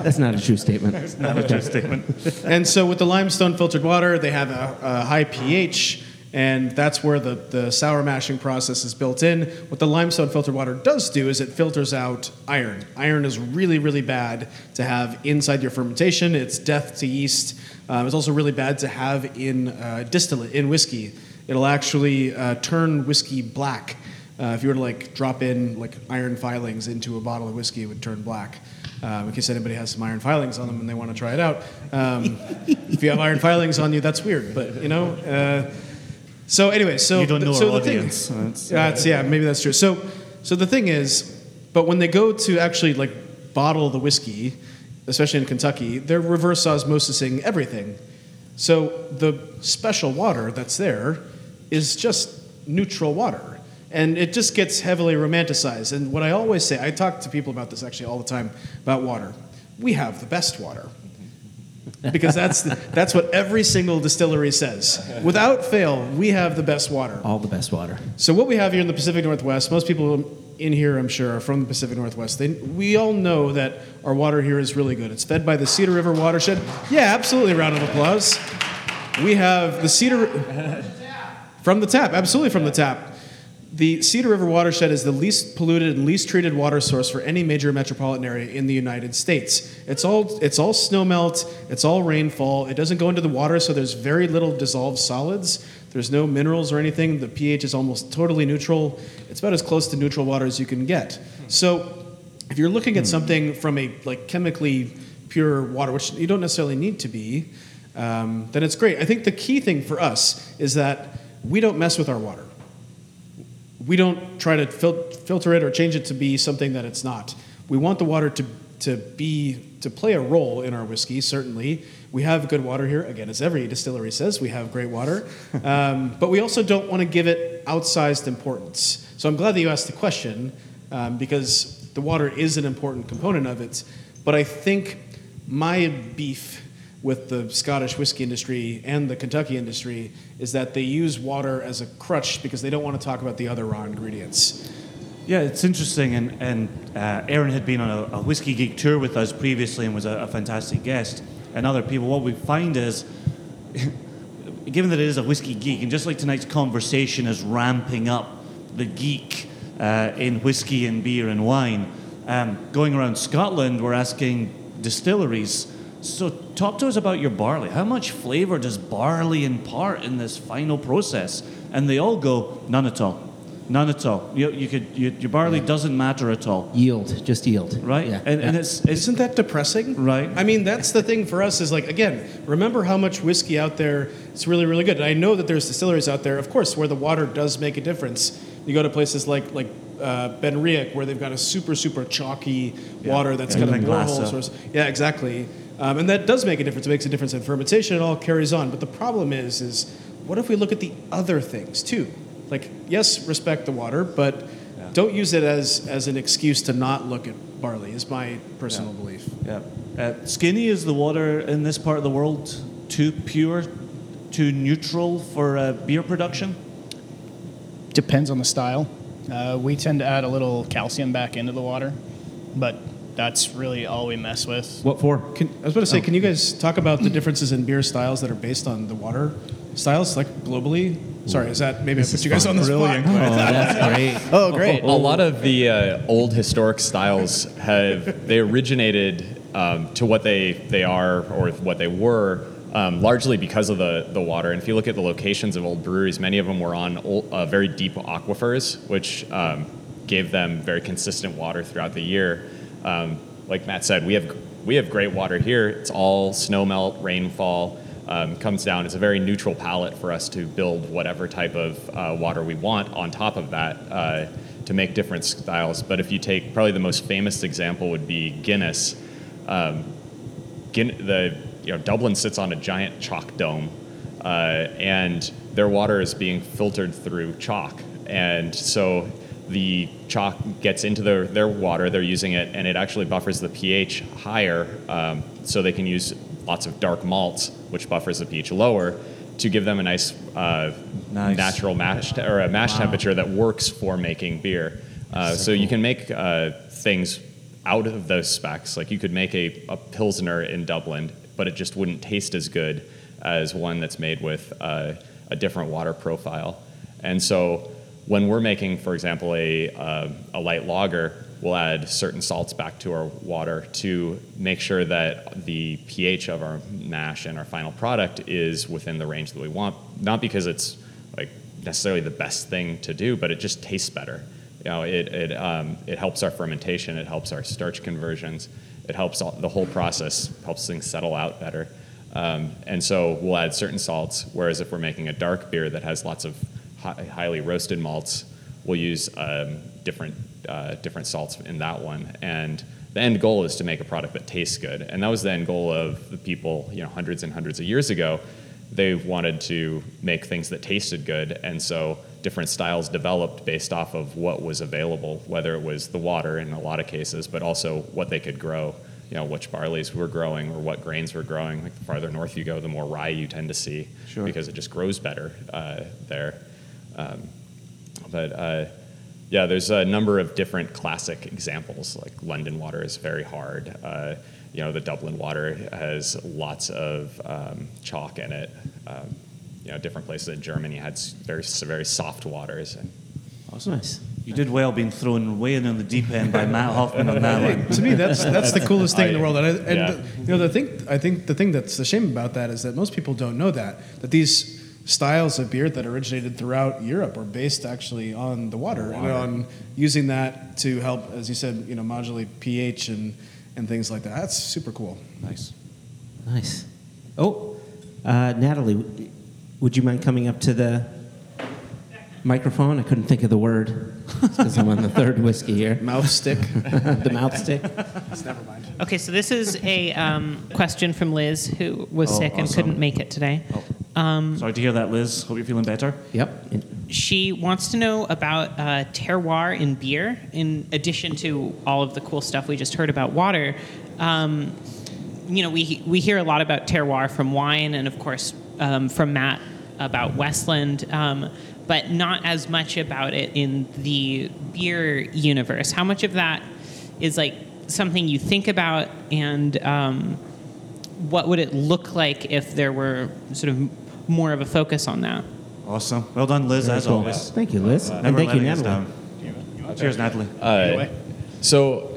That's not a true statement. That's not a true statement. And so with the limestone filtered water, they have a, a high pH... And that's where the, the sour mashing process is built in. What the limestone filtered water does do is it filters out iron. Iron is really, really bad to have inside your fermentation. It's death to yeast. Um, it's also really bad to have in uh, distillate, in whiskey. It'll actually uh, turn whiskey black. Uh, if you were to like drop in like iron filings into a bottle of whiskey, it would turn black. uh, in case anybody has some iron filings on them and they want to try it out. Um, if you have iron filings on you, that's weird, but you know. Uh, so anyway, so you don't know th- so our the audience. Thing, that's, uh, that's, yeah, maybe that's true. So, so the thing is, but when they go to actually like bottle the whiskey, especially in Kentucky, they're reverse osmosising everything. So the special water that's there is just neutral water. And it just gets heavily romanticized. And what I always say, I talk to people about this actually all the time, about water. We have the best water. Because that's the, that's what every single distillery says. Without fail, we have the best water. All the best water. So what we have here in the Pacific Northwest, most people in here, I'm sure, are from the Pacific Northwest. They, we all know that our water here is really good. It's fed by the Cedar River watershed. Yeah, absolutely, round of applause. We have the Cedar... From the tap, absolutely from the tap. The Cedar River watershed is the least polluted and least treated water source for any major metropolitan area in the United States. It's all it's all snowmelt, it's all rainfall. It doesn't go into the water, so there's very little dissolved solids. There's no minerals or anything. The pH is almost totally neutral. It's about as close to neutral water as you can get. So, if you're looking at something from a like chemically pure water, which you don't necessarily need to be, um, then it's great. I think the key thing for us is that we don't mess with our water. We don't try to fil- filter it or change it to be something that it's not. We want the water to to be to play a role in our whiskey, certainly. We have good water here. Again, as every distillery says, we have great water. Um, but we also don't want to give it outsized importance. So I'm glad that you asked the question, um, because the water is an important component of it. But I think my beef with the Scottish whiskey industry and the Kentucky industry is that they use water as a crutch because they don't want to talk about the other raw ingredients. Yeah, it's interesting, and, and uh, Aaron had been on a, a Whiskey Geek tour with us previously and was a, a fantastic guest, and other people. What we find is, given that it is a Whiskey Geek, and just like tonight's conversation is ramping up the geek uh, in whiskey and beer and wine, um, going around Scotland, we're asking distilleries, so talk to us about your barley. How much flavor does barley impart in this final process? And they all go, none at all. None at all. You, you could, you, your barley yeah. doesn't matter at all. Yield, just yield. Right? Yeah. And, yeah. and it's, it's... Isn't that depressing? Right. I mean, that's the thing for us is like, again, remember how much whiskey out there is really, really good. And I know that there's distilleries out there, of course, where the water does make a difference. You go to places like... like Uh, Benriach, where they've got a super, super chalky yeah. water that's got a borehole source. Yeah, exactly. Um, and that does make a difference. It makes a difference in fermentation. It all carries on. But the problem is, is what if we look at the other things too? Like, yes, respect the water, but yeah. don't use it as as an excuse to not look at barley. Is my personal yeah. belief. Yeah. Uh, Skinny, is the water in this part of the world too pure, too neutral for uh, beer production? Depends on the style. Uh, we tend to add a little calcium back into the water, but that's really all we mess with. What for? Can, I was going to say, oh. can you guys talk about the differences in beer styles that are based on the water styles, like globally? Sorry, is that maybe this I put you guys on the spot? Oh, that's great. oh, great. A lot of the uh, old historic styles have they originated um, to what they, they are or what they were. Um, largely because of the, the water. And if you look at the locations of old breweries, many of them were on old, uh, very deep aquifers, which um, gave them very consistent water throughout the year. Um, like Matt said, we have we have great water here. It's all snowmelt, rainfall, um, comes down. It's a very neutral palette for us to build whatever type of uh, water we want on top of that uh, to make different styles. But if you take probably the most famous example would be Guinness. Um, Guin- the You know, Dublin sits on a giant chalk dome, uh, and their water is being filtered through chalk. And so the chalk gets into their, their water, they're using it, and it actually buffers the pH higher, um, so they can use lots of dark malts, which buffers the pH lower, to give them a nice, uh, nice. natural mash te- or a mash wow. temperature that works for making beer. Uh, so so cool. You can make uh, things out of those specs. Like you could make a, a Pilsner in Dublin, but it just wouldn't taste as good as one that's made with uh, a different water profile. And so when we're making, for example, a, uh, a light lager, we'll add certain salts back to our water to make sure that the pH of our mash and our final product is within the range that we want, not because it's like necessarily the best thing to do, but it just tastes better. You know, it, it, um, it helps our fermentation, it helps our starch conversions, It helps all, the whole process, helps things settle out better. Um, and so we'll add certain salts, whereas if we're making a dark beer that has lots of hi- highly roasted malts, we'll use um, different uh, different salts in that one. And the end goal is to make a product that tastes good. And that was the end goal of the people, you know, hundreds and hundreds of years ago. They wanted to make things that tasted good, and so different styles developed based off of what was available, whether it was the water in a lot of cases, but also what they could grow, you know, which barleys were growing or what grains were growing. Like the farther north you go, the more rye you tend to see, sure, because it just grows better uh, there. Um, but uh, yeah, there's a number of different classic examples, like London water is very hard. Uh, You know, the Dublin water has lots of um, chalk in it. Um, you know, different places in Germany had very, very soft waters. And awesome. Nice. You did well being thrown way in on the deep end by Matt Hoffman on that one. To me, that's that's the coolest thing I, in the world. And, I, and yeah. the, you know, the thing I think the thing that's the shame about that is that most people don't know that that these styles of beer that originated throughout Europe were based actually on the water, water. and on using that to help, as you said, you know, modulate pH and. and things like that. That's super cool. Nice. Nice. Oh, uh, Natalie, w- would you mind coming up to the microphone? I couldn't think of the word because I'm on the third whiskey here. Mouth stick. The mouth stick. That's never mind. Okay, so this is a um, question from Liz, who was oh, sick and awesome. couldn't make it today. Oh. Um, Sorry to hear that, Liz. Hope you're feeling better. Yep. She wants to know about uh, terroir in beer, in addition to all of the cool stuff we just heard about water. Um, you know, we we hear a lot about terroir from wine and, of course, um, from Matt about Westland, um, but not as much about it in the beer universe. How much of that is, like, something you think about, and um, what would it look like if there were sort of more of a focus on that? Awesome. Well done, Liz, Very as cool. always. Thank you, Liz. Uh, and thank you, Natalie. You you Cheers, Natalie. Uh, so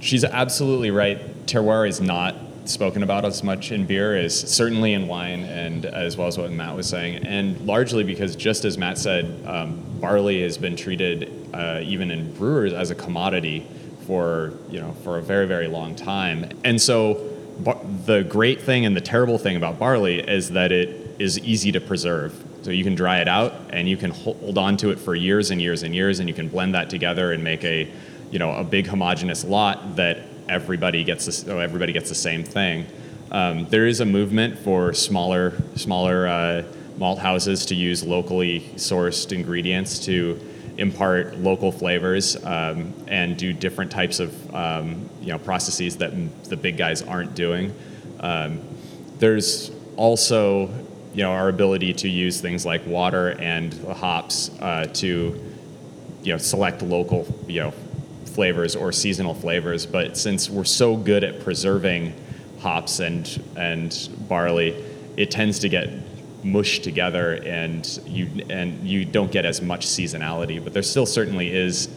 she's absolutely right. Terroir is not spoken about as much in beer as certainly in wine, and as well as what Matt was saying. And largely because, just as Matt said, um, barley has been treated, uh, even in brewers, as a commodity for, you know, for a very, very long time. And so bar- the great thing and the terrible thing about barley is that it is easy to preserve. So you can dry it out, and you can hold on to it for years and years and years, and you can blend that together and make a, you know, a big homogeneous lot that everybody gets. This, oh, everybody gets the same thing. Um, there is a movement for smaller, smaller uh, malt houses to use locally sourced ingredients to impart local flavors um, and do different types of, um, you know, processes that the big guys aren't doing. Um, there's also, you know, our ability to use things like water and hops uh, to, you know, select local, you know, flavors or seasonal flavors. But since we're so good at preserving hops and and barley, it tends to get mushed together, and you and you don't get as much seasonality. But there still certainly is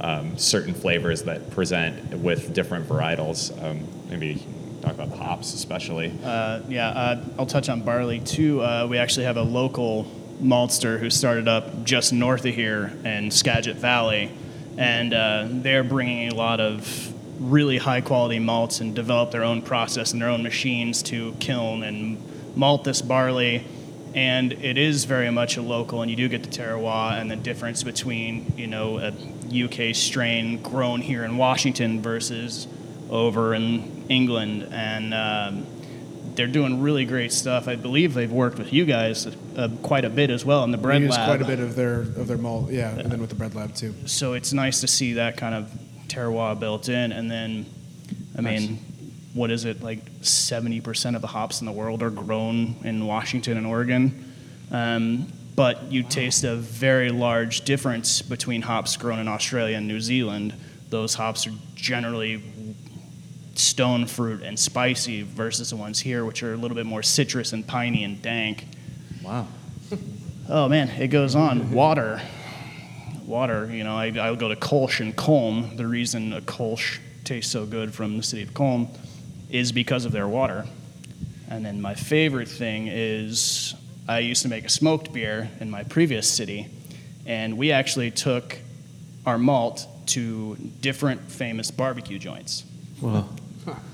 um, certain flavors that present with different varietals. Um, maybe. Talk about the hops, especially. Uh, yeah, uh, I'll touch on barley too. Uh, we actually have a local maltster who started up just north of here in Skagit Valley, and uh, they're bringing a lot of really high-quality malts and develop their own process and their own machines to kiln and malt this barley. And it is very much a local, and you do get the terroir and the difference between, you know, a U K strain grown here in Washington versus over in England, and um, they're doing really great stuff. I believe they've worked with you guys uh, quite a bit as well in the Bread Lab. We use quite a bit of their of their malt, yeah, and then with the Bread Lab too. So it's nice to see that kind of terroir built in, and then, I nice. mean, what is it, like seventy percent of the hops in the world are grown in Washington and Oregon, um, but you wow. taste a very large difference between hops grown in Australia and New Zealand. Those hops are generally stone fruit and spicy versus the ones here, which are a little bit more citrus and piney and dank. Wow. Oh, man, it goes on. Water. Water, you know, I, I'll go to Kolsch and Colm. The reason a Kolsch tastes so good from the city of Colm is because of their water. And then my favorite thing is I used to make a smoked beer in my previous city, and we actually took our malt to different famous barbecue joints. Wow.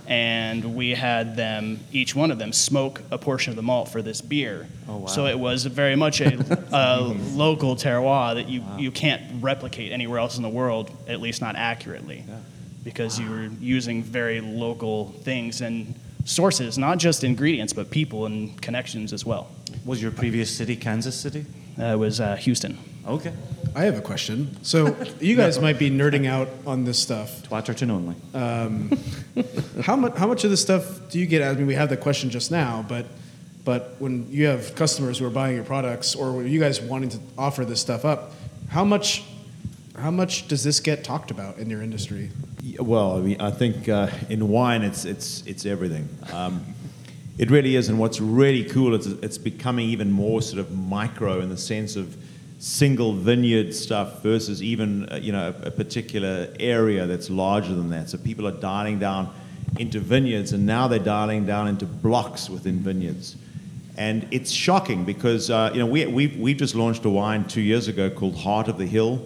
and we had them, each one of them, smoke a portion of the malt for this beer. Oh, wow. So it was very much a, a local terroir that you, wow. you can't replicate anywhere else in the world, at least not accurately, yeah. because wow. you were using very local things and sources, not just ingredients, but people and connections as well. Was your previous city Kansas City? Uh, it was uh, Houston. Okay. I have a question. So you guys no. might be nerding out on this stuff. Twatterton only. Um, how much? How much of this stuff do you get? I mean, we had the question just now, but but when you have customers who are buying your products, or when you guys wanting to offer this stuff up, how much? How much does this get talked about in your industry? Well, I mean, I think uh, in wine, it's it's it's everything. Um, it really is, and what's really cool is it's becoming even more sort of micro in the sense of single vineyard stuff versus even uh, you know a, a particular area that's larger than that. So people are dialing down into vineyards, and now they're dialing down into blocks within vineyards, and it's shocking because uh, you know we we we just launched a wine two years ago called Heart of the Hill,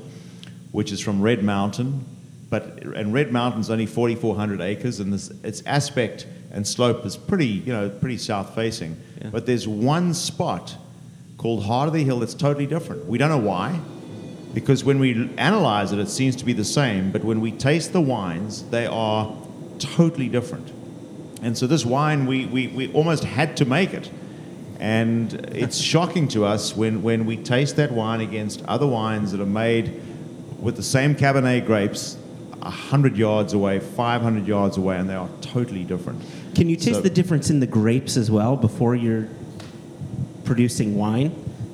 which is from Red Mountain, but and Red Mountain's only forty-four hundred acres, and this, its aspect and slope is pretty you know pretty south facing, yeah. but there's one spot called Heart of the Hill that's totally different. We don't know why, because when we analyze it, it seems to be the same, but when we taste the wines, they are totally different. And so this wine, we we, we almost had to make it. And it's shocking to us when, when we taste that wine against other wines that are made with the same Cabernet grapes one hundred yards away, five hundred yards away, and they are totally different. Can you taste so, the difference in the grapes as well before you're producing wine?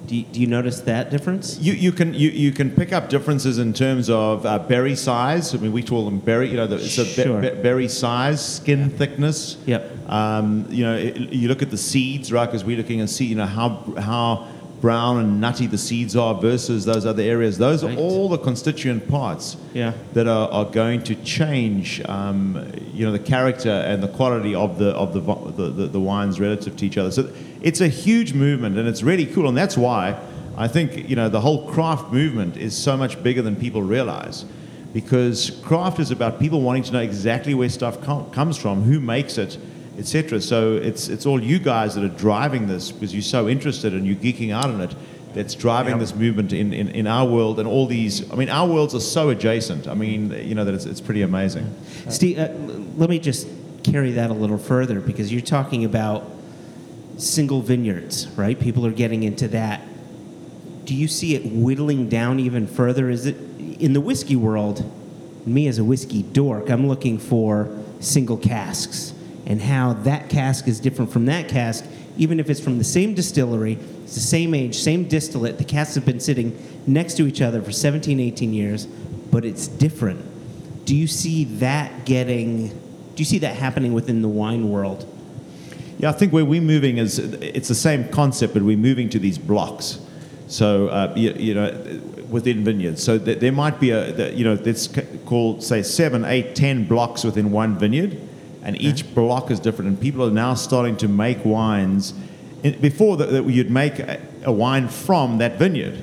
Do you, do you notice that difference? You you can you, you can pick up differences in terms of uh, berry size. I mean, we call them berry. You know, the, so sure. be, be, berry size, skin yeah. thickness. Yep. Um, you know, it, you look at the seeds, right? Because we're looking and see, you know, how how brown and nutty the seeds are versus those other areas. Those right. are all the constituent parts. Yeah. That are, are going to change. Um, you know, the character and the quality of the of the the, the, the wines relative to each other. So it's a huge movement, and it's really cool, and that's why I think you know the whole craft movement is so much bigger than people realize, because craft is about people wanting to know exactly where stuff com- comes from, who makes it, et cetera. So it's it's all you guys that are driving this because you're so interested and you're geeking out on it. That's driving yep. this movement in, in, in our world, and all these. I mean, our worlds are so adjacent. I mean, you know that it's it's pretty amazing. Steve, uh, let me just carry that a little further, because you're talking about single vineyards, right? People are getting into that. Do you see it whittling down even further? Is it in the whiskey world? Me as a whiskey dork, I'm looking for single casks and how that cask is different from that cask, even if it's from the same distillery, it's the same age, same distillate. The casks have been sitting next to each other for seventeen, eighteen years, but it's different. Do you see that getting? Do you see that happening within the wine world? Yeah, I think where we're moving is, it's the same concept, but we're moving to these blocks. So, uh, you, you know, within vineyards. So th- there might be a, the, you know, let's c- call, say, seven, eight, ten blocks within one vineyard, and each okay. block is different. And people are now starting to make wines. It, before that, you'd make a, a wine from that vineyard.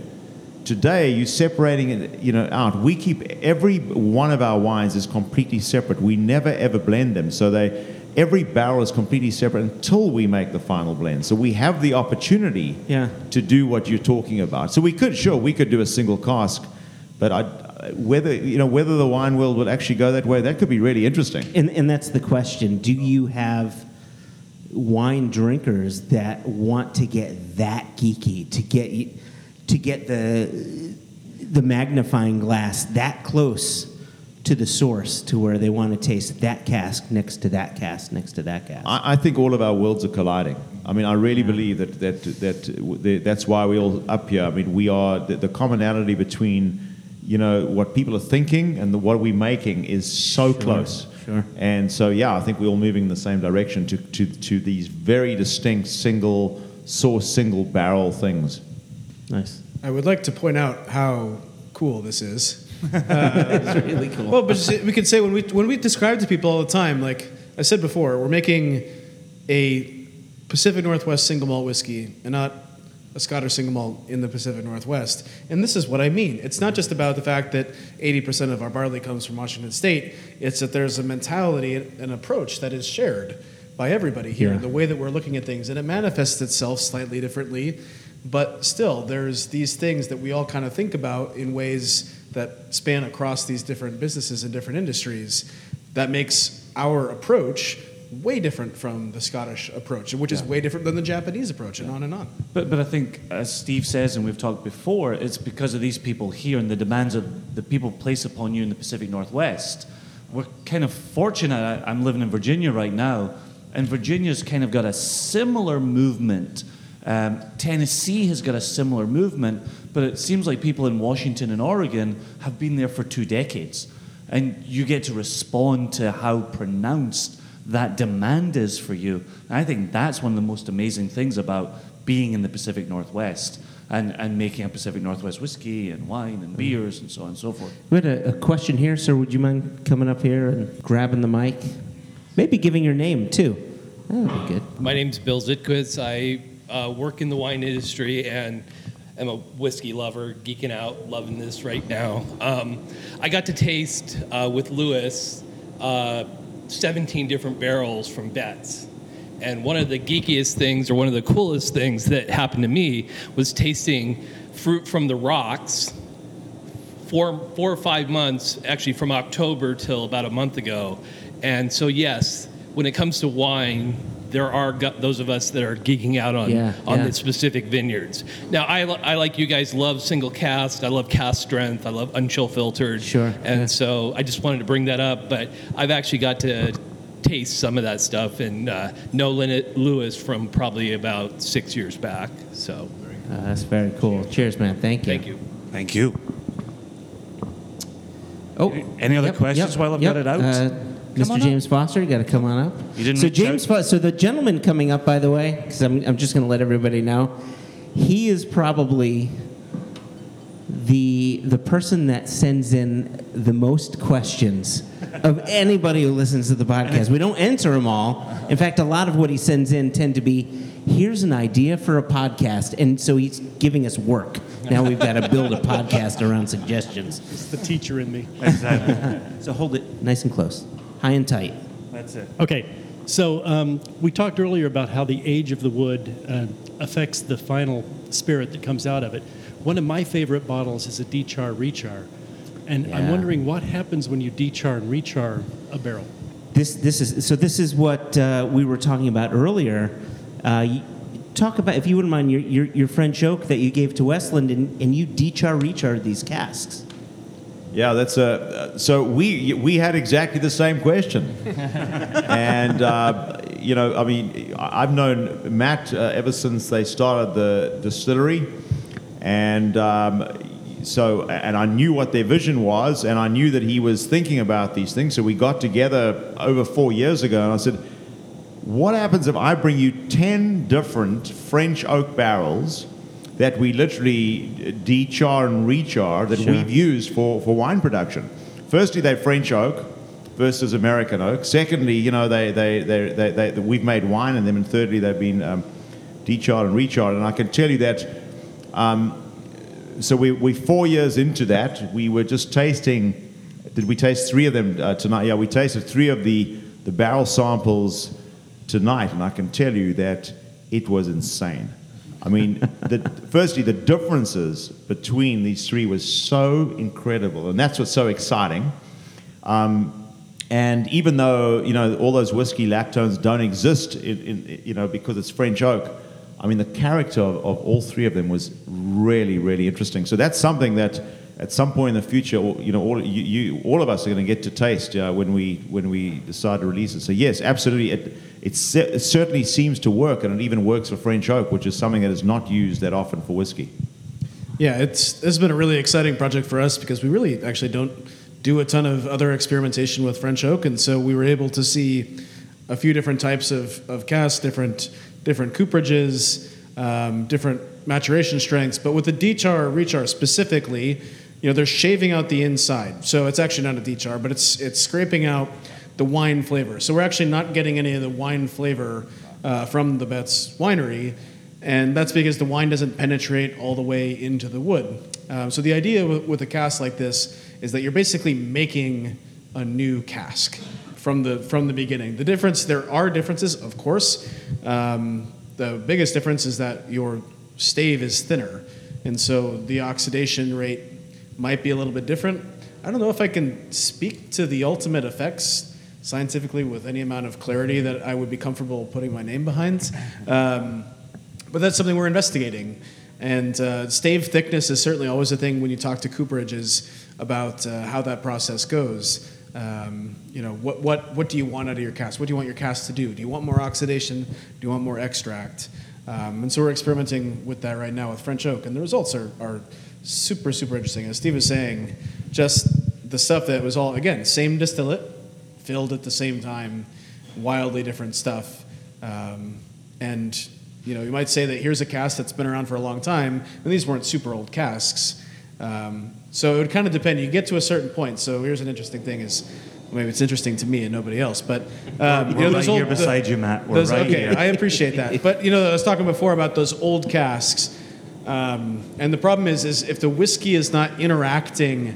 Today, you're separating it, you know, out. We keep, every one of our wines is completely separate. We never, ever blend them. So they... Every barrel is completely separate until we make the final blend. So we have the opportunity yeah. to do what you're talking about. So we could, sure, we could do a single cask, but I, whether you know whether the wine world would actually go that way, that could be really interesting. And, and that's the question. Do you have wine drinkers that want to get that geeky, to get to get the the magnifying glass that close to the source, to where they want to taste that cask next to that cask next to that cask? I, I think all of our worlds are colliding. I mean, I really yeah. believe that that that that's why we're all up here. I mean, we are the, the commonality between, you know, what people are thinking and the, what we're making is so sure. close. Sure. And so, yeah, I think we're all moving in the same direction to to to these very distinct single source, single barrel things. Nice. I would like to point out how cool this is. Uh, it's really cool. Well, but we could say when we when we describe to people all the time, like I said before, we're making a Pacific Northwest single malt whiskey and not a Scottish single malt in the Pacific Northwest. And this is what I mean. It's not just about the fact that eighty percent of our barley comes from Washington State. It's that there's a mentality and an approach that is shared by everybody here, yeah. the way that we're looking at things. And it manifests itself slightly differently, but still there's these things that we all kind of think about in ways that span across these different businesses and different industries that makes our approach way different from the Scottish approach, which yeah. is way different than the Japanese approach, and yeah. on and on. But but I think, as Steve says, and we've talked before, it's because of these people here and the demands of the people place upon you in the Pacific Northwest. We're kind of fortunate. I'm living in Virginia right now, and Virginia's kind of got a similar movement. Um, Tennessee has got a similar movement, but it seems like people in Washington and Oregon have been there for two decades, and you get to respond to how pronounced that demand is for you. And I think that's one of the most amazing things about being in the Pacific Northwest and, and making a Pacific Northwest whiskey and wine and beers and so on and so forth. We had a, a question here, sir. Would you mind coming up here and grabbing the mic? Maybe giving your name, too. That would be good. My name's Bill Zitkowitz. I uh, work in the wine industry and I'm a whiskey lover, geeking out, loving this right now. Um, I got to taste, uh, with Lewis, uh, seventeen different barrels from Betts. And one of the geekiest things, or one of the coolest things that happened to me, was tasting fruit from the rocks four, four or five months, actually from October till about a month ago. And so, yes, when it comes to wine, there are gu- those of us that are geeking out on, yeah, on yeah. the specific vineyards. Now, I, l- I, like you guys, love single cast. I love cast strength. I love unchill filtered. Sure. And yeah. so I just wanted to bring that up. But I've actually got to taste some of that stuff and uh, know Lewis from probably about six years back. So uh, that's very cool. Cheers. Cheers, man. Thank you. Thank you. Thank you. Oh, any other yep, questions yep, while I've yep. got it out? Uh, Mister James up. Foster, you got to come on up. You didn't so James Foster, so the gentleman coming up, by the way, because I'm, I'm just going to let everybody know, he is probably the the person that sends in the most questions of anybody who listens to the podcast. We don't answer them all. In fact, a lot of what he sends in tend to be, here's an idea for a podcast, and so he's giving us work. Now we've got to build a podcast around suggestions. It's the teacher in me. Exactly. So hold it nice and close. High and tight. That's it. Okay. So um, we talked earlier about how the age of the wood uh, affects the final spirit that comes out of it. One of my favorite bottles is a dechar rechar. And yeah. I'm wondering what happens when you dechar and rechar a barrel. This this is so this is what uh, we were talking about earlier. Uh, talk about, if you wouldn't mind, your, your, your French oak that you gave to Westland, and, and you dechar recharred these casks. Yeah, that's a. So we we had exactly the same question, and uh, you know, I mean, I've known Matt uh, ever since they started the distillery, and um, so and I knew what their vision was, and I knew that he was thinking about these things. So we got together over four years ago, and I said, "What happens if I bring you ten different French oak barrels that we literally dechar and rechar that sure. we've used for, for wine production? Firstly, they're French oak versus American oak. Secondly, you know, they they they, they, they, they we've made wine in them, and thirdly, they've been um, decharred and recharred." And I can tell you that. Um, so we we four years into that, we were just tasting. Did we taste three of them uh, tonight? Yeah, we tasted three of the the barrel samples tonight, and I can tell you that it was insane. I mean, the, firstly, the differences between these three was so incredible, and that's what's so exciting. Um, and even though, you know, all those whiskey lactones don't exist, in, in, you know, because it's French oak, I mean, the character of, of all three of them was really, really interesting. So that's something that, at some point in the future, you know, all you, you all of us are going to get to taste uh, when we when we decide to release it. So yes, absolutely, it it, se- it certainly seems to work, and it even works for French oak, which is something that is not used that often for whiskey. Yeah, it's this has been a really exciting project for us because we really actually don't do a ton of other experimentation with French oak, and so we were able to see a few different types of of casks, different different cooperages, um, different maturation strengths, but with the dechar or rechar specifically. You know, they're shaving out the inside. So it's actually not a dechar, but it's it's scraping out the wine flavor. So we're actually not getting any of the wine flavor uh, from the Betts winery. And that's because the wine doesn't penetrate all the way into the wood. Um, so the idea w- with a cask like this is that you're basically making a new cask from the from the beginning. The difference, there are differences, of course. Um, the biggest difference is that your stave is thinner. And so the oxidation rate might be a little bit different. I don't know if I can speak to the ultimate effects scientifically with any amount of clarity that I would be comfortable putting my name behind. Um, But that's something we're investigating. And uh, stave thickness is certainly always a thing when you talk to cooperages about uh, how that process goes. Um, you know, what, what what do you want out of your cask? What do you want your cask to do? Do you want more oxidation? Do you want more extract? Um, and so we're experimenting with that right now with French oak. And the results are, are super, super interesting. As Steve was saying, just the stuff that was all, again, same distillate, filled at the same time, wildly different stuff. Um, and... You know, you might say that here's a cask that's been around for a long time, and these weren't super old casks. Um, so it would kind of depend. You get to a certain point. So here's an interesting thing is, well, maybe it's interesting to me and nobody else, but... Um, We're you know, right old, here beside the, you, Matt. We're those, right okay, here. Okay, I appreciate that. But, you know, I was talking before about those old casks. Um, and the problem is, is if the whiskey is not interacting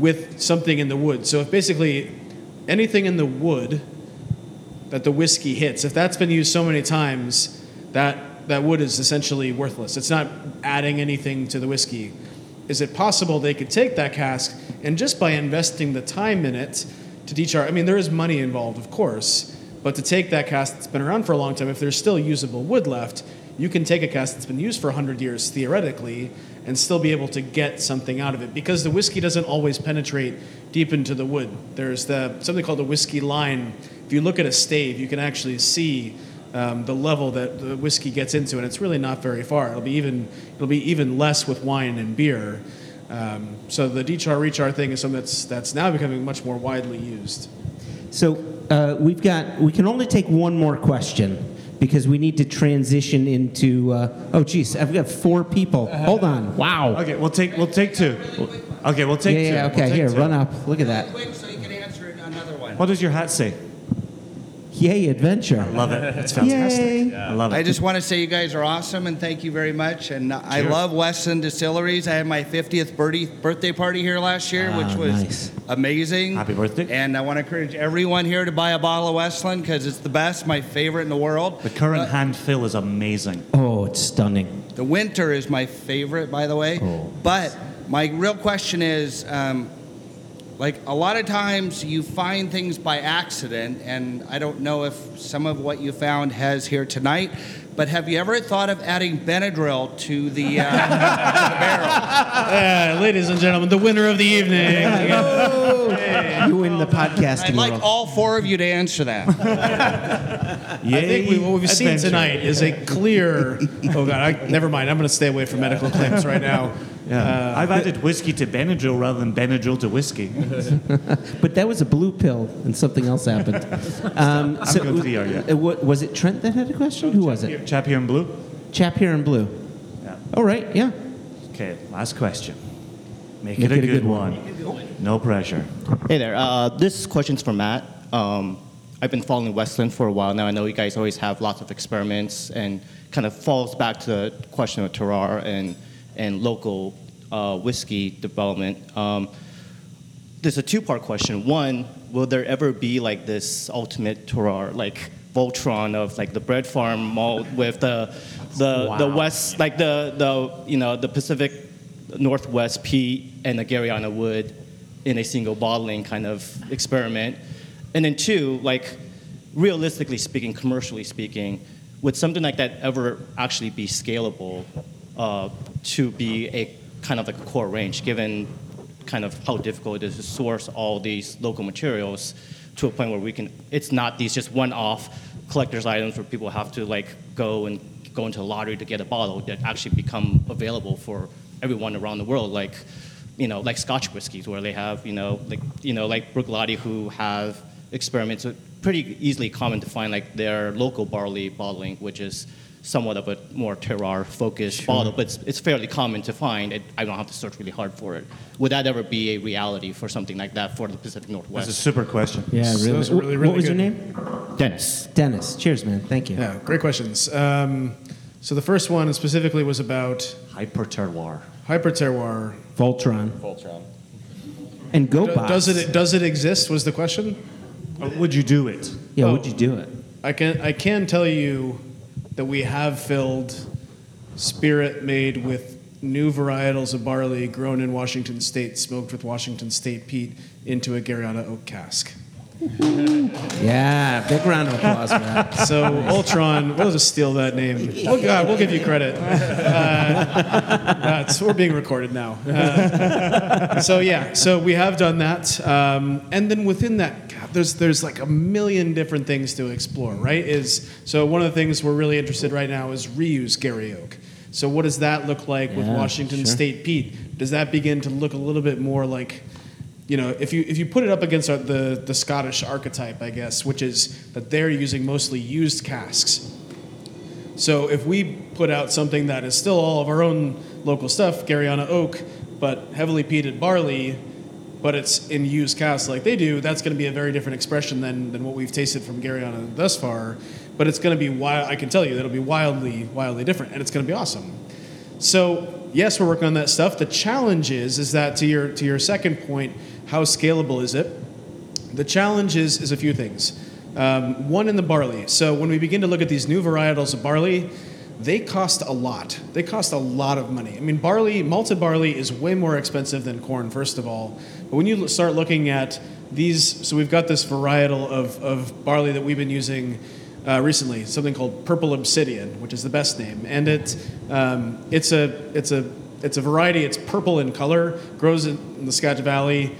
with something in the wood. So if basically anything in the wood that the whiskey hits, if that's been used so many times... That that wood is essentially worthless. It's not adding anything to the whiskey. Is it possible they could take that cask and just by investing the time in it to detar? I mean, there is money involved, of course, but to take that cask that's been around for a long time, if there's still usable wood left, you can take a cask that's been used for one hundred years, theoretically, and still be able to get something out of it because the whiskey doesn't always penetrate deep into the wood. There's the something called the whiskey line. If you look at a stave, you can actually see Um, the level that the whiskey gets into, and it's really not very far. It'll be even it'll be even less with wine and beer. Um, so the dechar rechar thing is something that's that's now becoming much more widely used. So uh, we've got we can only take one more question because we need to transition into. Uh, oh geez, I've got four people. Hold on. Wow. Okay, we'll take we'll take two. Okay, we'll take yeah, two. Yeah. Okay. We'll here, two. Run up. Look at that. Quick, so you can answer another one. What does your hat say? Yay, adventure. I love it. That's fantastic. Yeah. I love it. I just want to say you guys are awesome, and thank you very much. And Cheers. I love Westland Distilleries. I had my fiftieth birthday party here last year, oh, which was nice. Amazing. Happy birthday. And I want to encourage everyone here to buy a bottle of Westland because it's the best, my favorite in the world. The current uh, hand fill is amazing. Oh, it's stunning. The winter is my favorite, by the way. Oh. But my real question is... Um, Like, a lot of times you find things by accident, and I don't know if some of what you found has here tonight, but have you ever thought of adding Benadryl to the, uh, to the barrel? Uh, ladies and gentlemen, the winner of the evening. Oh, hey. You win the podcast. I'd like world. all four of you to answer that. Yay, I think we, what we've adventure. seen tonight is a clear... Oh, God, I, never mind. I'm going to stay away from medical claims right now. Yeah. Uh, I've added whiskey to Benadryl rather than Benadryl to whiskey. But that was a blue pill, and something else happened. Um, I'm so going to the area. W- was it Trent that had a question? Oh, Who was here, it? Chap here in blue. Chap here in blue. Yeah. All right. Yeah. Okay. Last question. Make, Make it, it a good, good one. one. No pressure. Hey there. Uh, this question's for Matt. Um, I've been following Westland for a while now. I know you guys always have lots of experiments, and kind of falls back to the question of terroir and. and local uh, whiskey development. Um, there's a two-part question. One, will there ever be like this ultimate terroir, like Voltron of like the bread farm malt with the the wow. the west, like the the you know the Pacific Northwest peat and the Garryana wood in a single bottling kind of experiment? And then two, like realistically speaking, commercially speaking, would something like that ever actually be scalable? Uh, to be a kind of like a core range, given kind of how difficult it is to source all these local materials to a point where we can, it's not these just one-off collector's items where people have to like go and go into the lottery to get a bottle that actually become available for everyone around the world, like, you know, like Scotch whiskies where they have, you know, like, you know, like Bruichladdich who have experiments with pretty easily common to find like their local barley bottling, which is somewhat of a more terroir-focused sure. bottle, but it's, it's fairly common to find. It, I don't have to search really hard for it. Would that ever be a reality for something like that for the Pacific Northwest? That's a super question. Yeah, really. So that's really, really what was good. Your name? Dennis. Dennis. Cheers, man. Thank you. Yeah, great questions. Um, So the first one specifically was about... Hyperterroir. Hyperterroir. Voltron. Voltron. And GoBots. Does it does it exist was the question? Or would you do it? Yeah, oh, would you do it? I can I can tell you that we have filled spirit made with new varietals of barley grown in Washington State, smoked with Washington State peat, into a Garryana oak cask. Yeah, big round of applause for that. So Ultron, we'll just steal that name. Oh God, we'll give you credit. Uh, that's, we're being recorded now. Uh, so yeah, so we have done that, um, and then within that, God, there's there's like a million different things to explore, right? Is so one of the things we're really interested right now is reuse Garry oak. So what does that look like yeah, with Washington sure. State peat? Does that begin to look a little bit more like? You know, if you if you put it up against our, the the Scottish archetype, I guess, which is that they're using mostly used casks. So if we put out something that is still all of our own local stuff, Garryana oak, but heavily peated barley, but it's in used casks like they do, that's going to be a very different expression than than what we've tasted from Garryana thus far. But it's going to be wild. I can tell you that'll be wildly wildly different, and it's going to be awesome. So yes, we're working on that stuff. The challenge is is that to your to your second point. How scalable is it? The challenge is, is a few things. Um, one in the barley. So when we begin to look at these new varietals of barley, they cost a lot. They cost a lot of money. I mean, barley, malted barley is way more expensive than corn, first of all. But when you start looking at these, so we've got this varietal of, of barley that we've been using uh, recently, something called Purple Obsidian, which is the best name. And it, um, it's a it's a, it's a variety. It's purple in color, grows in the Skagit Valley.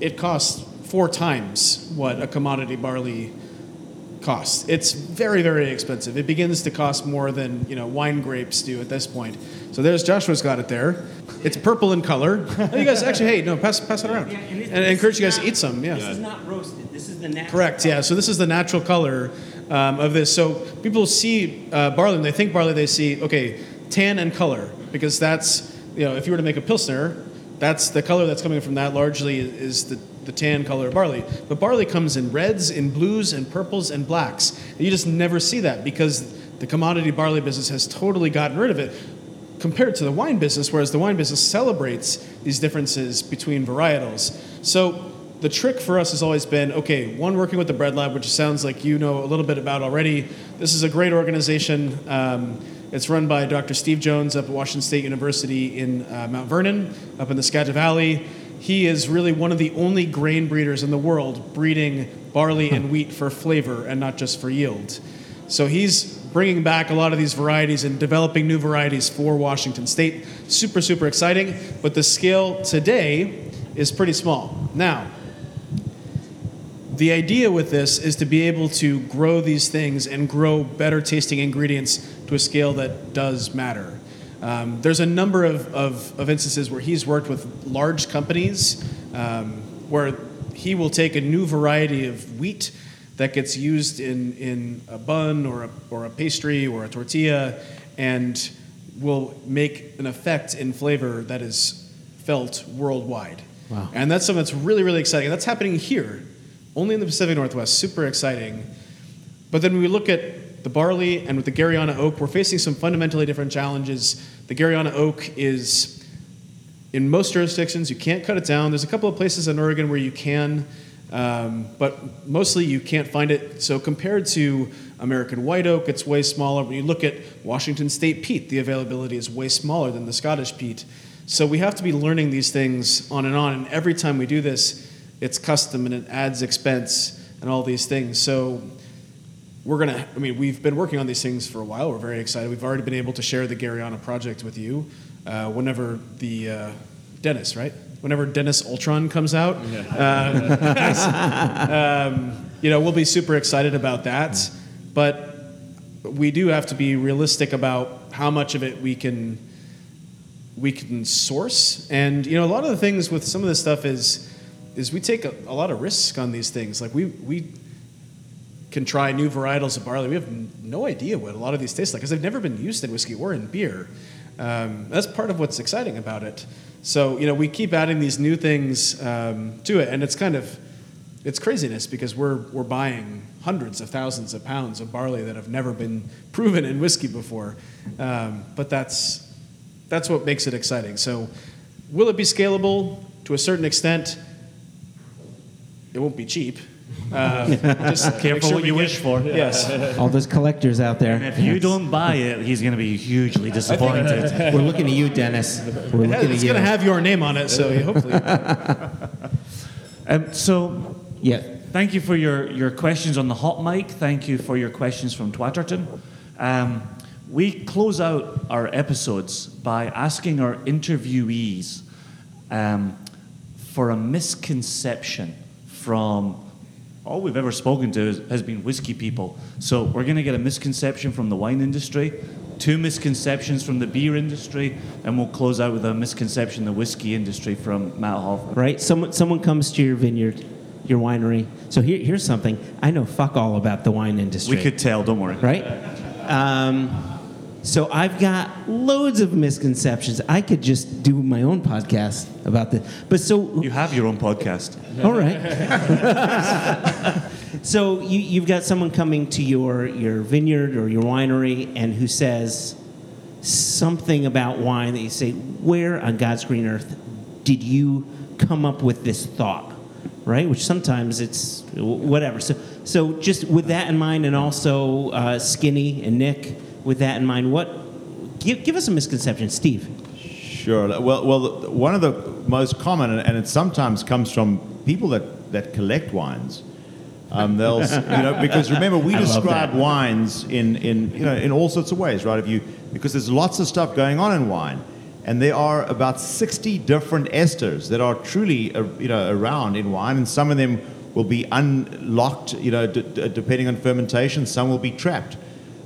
It costs four times what a commodity barley costs. It's very, very expensive. It begins to cost more than, you know, wine grapes do at this point. So there's Joshua's got it there. It's purple in color. And you guys actually, hey, no, pass pass it around. Yeah, and, and I encourage you guys not, to eat some. Yeah. This is not roasted. This is the natural Correct, color. yeah. So this is the natural color um, of this. So people see uh, barley, and they think barley, they see, okay, tan and color. Because that's, you know, if you were to make a Pilsner, that's the color that's coming from that largely is the, the tan color of barley. But barley comes in reds, in blues, and purples, and blacks. And you just never see that because the commodity barley business has totally gotten rid of it compared to the wine business, whereas the wine business celebrates these differences between varietals. So the trick for us has always been, okay, one, working with the Bread Lab, which sounds like you know a little bit about already. This is a great organization. Um, It's run by Doctor Steve Jones up at Washington State University in uh, Mount Vernon, up in the Skagit Valley. He is really one of the only grain breeders in the world breeding barley and wheat for flavor and not just for yield. So he's bringing back a lot of these varieties and developing new varieties for Washington State. Super, super exciting. But the scale today is pretty small. Now, the idea with this is to be able to grow these things and grow better tasting ingredients to a scale that does matter. Um, there's a number of, of, of instances where he's worked with large companies um, where he will take a new variety of wheat that gets used in, in a bun or a, or a pastry or a tortilla and will make an effect in flavor that is felt worldwide. Wow. And that's something that's really, really exciting. That's happening here. Only in the Pacific Northwest, super exciting. But then when we look at the barley and with the Garryana oak, we're facing some fundamentally different challenges. The Garryana oak is, in most jurisdictions, you can't cut it down. There's a couple of places in Oregon where you can, um, but mostly you can't find it. So compared to American white oak, it's way smaller. When you look at Washington State peat, the availability is way smaller than the Scottish peat. So we have to be learning these things on and on, and every time we do this, it's custom and it adds expense and all these things. So we're going to, I mean, we've been working on these things for a while. We're very excited. We've already been able to share the Garryana project with you uh, whenever the, uh, Dennis, right? Whenever Dennis Ultron comes out, yeah. um, um, you know, we'll be super excited about that. But we do have to be realistic about how much of it we can, we can source. And, you know, a lot of the things with some of this stuff is, is we take a, a lot of risk on these things. Like we we can try new varietals of barley. We have n- no idea what a lot of these taste like because they've never been used in whiskey or in beer. Um, that's part of what's exciting about it. So, you know, we keep adding these new things um, to it, and it's kind of it's craziness because we're we're buying hundreds of thousands of pounds of barley that have never been proven in whiskey before. Um, but that's that's what makes it exciting. So will it be scalable? To a certain extent, it won't be cheap. Uh, just careful sure what you get, wish for. Yes. All those collectors out there. And if you yes. don't buy it, he's going to be hugely disappointed. We're looking at you, Dennis. We're it has, looking it's going to have your name on it, so hopefully. Um, so, yeah. Thank you for your, your questions on the hot mic. Thank you for your questions from Twatterton. Um, we close out our episodes by asking our interviewees um, for a misconception from all we've ever spoken to is, has been whiskey people. So we're going to get a misconception from the wine industry, two misconceptions from the beer industry, and we'll close out with a misconception the whiskey industry from Matt Hoffman. Right? Someone someone comes to your vineyard, your winery. So here, here's something. I know fuck all about the wine industry. We could tell. Don't worry. Right? Um, so I've got loads of misconceptions. I could just do my own podcast about this. But so you have your own podcast. All right. So you, you've got someone coming to your, your vineyard or your winery and who says something about wine that you say, where on God's green earth did you come up with this thought? Right? Which sometimes it's whatever. So, so just with that in mind, and also uh, Skinny and Nick, with that in mind, what give, give us a misconception, Steve? Sure. Well, well, one of the most common, and it sometimes comes from people that, that collect wines. Um, they'll, you know, because remember we I describe wines in, in you know in all sorts of ways, right? If you because there's lots of stuff going on in wine, and there are about sixty different esters that are truly uh, you know around in wine, and some of them will be unlocked, you know, d- d- depending on fermentation. Some will be trapped.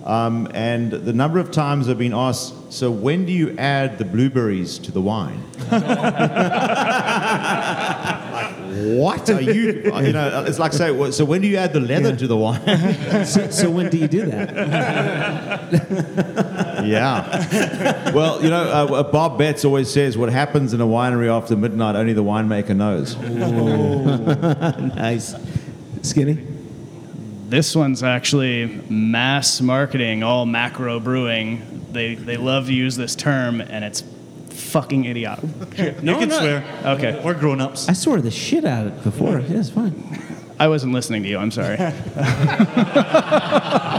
Um, and the number of times I've been asked, so when do you add the blueberries to the wine? Like, what are you, you know, it's like, say, so when do you add the leather yeah. to the wine? so, so when do you do that? Yeah. Well, you know, uh, Bob Betts always says, what happens in a winery after midnight, only the winemaker knows. Nice. Skinny? This one's actually mass marketing, all macro brewing. They they love to use this term, and it's fucking idiotic. No, you can not. Swear. Okay. We're grown-ups. I swore the shit out of it before. Yeah, it's fine. I wasn't listening to you. I'm sorry.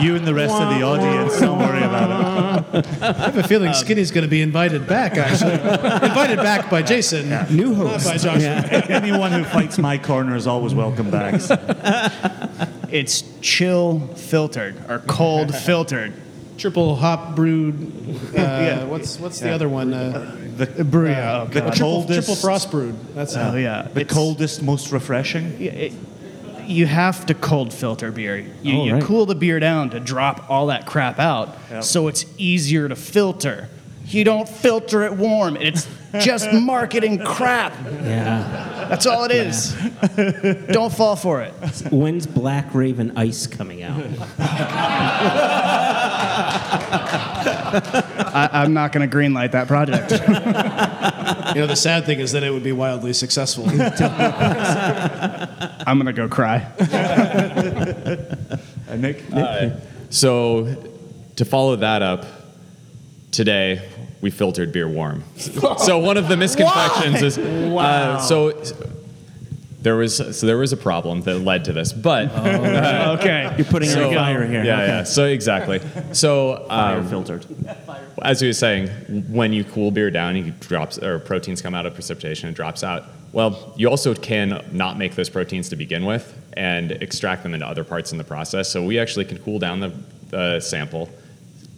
You and the rest of the audience, don't worry about it. I have a feeling um, Skinny's going to be invited back, actually. Invited back by Jason. Yeah. New host. Not by Joshua. Yeah. Anyone who fights my corner is always welcome back. It's chill filtered or cold filtered. Triple hop brewed. Uh, yeah. What's what's yeah. the other one? Uh, the brew. Uh, oh, the triple, coldest. Triple frost brewed. That's oh, it. Yeah. The it's, coldest, most refreshing. Yeah, it, you have to cold filter beer. You, oh, you right. cool the beer down to drop all that crap out, yep. so it's easier to filter. You don't filter it warm. It's just marketing crap. Yeah. That's all it is. Yeah. Don't fall for it. When's Black Raven Ice coming out? I, I'm not going to greenlight that project. You know, the sad thing is that it would be wildly successful. I'm going to go cry. uh, Nick? Nick? Uh, so, to follow that up, today, we filtered beer warm. So one of the misconceptions is, wow. uh, so there was so there was a problem that led to this, but oh, uh, okay, you're putting so, a fire here. Yeah, okay. yeah. So exactly. So um, fire filtered. As we were saying, when you cool beer down, you drops or proteins come out of precipitation, it drops out. Well, you also can not make those proteins to begin with and extract them into other parts in the process. So we actually can cool down the, the sample,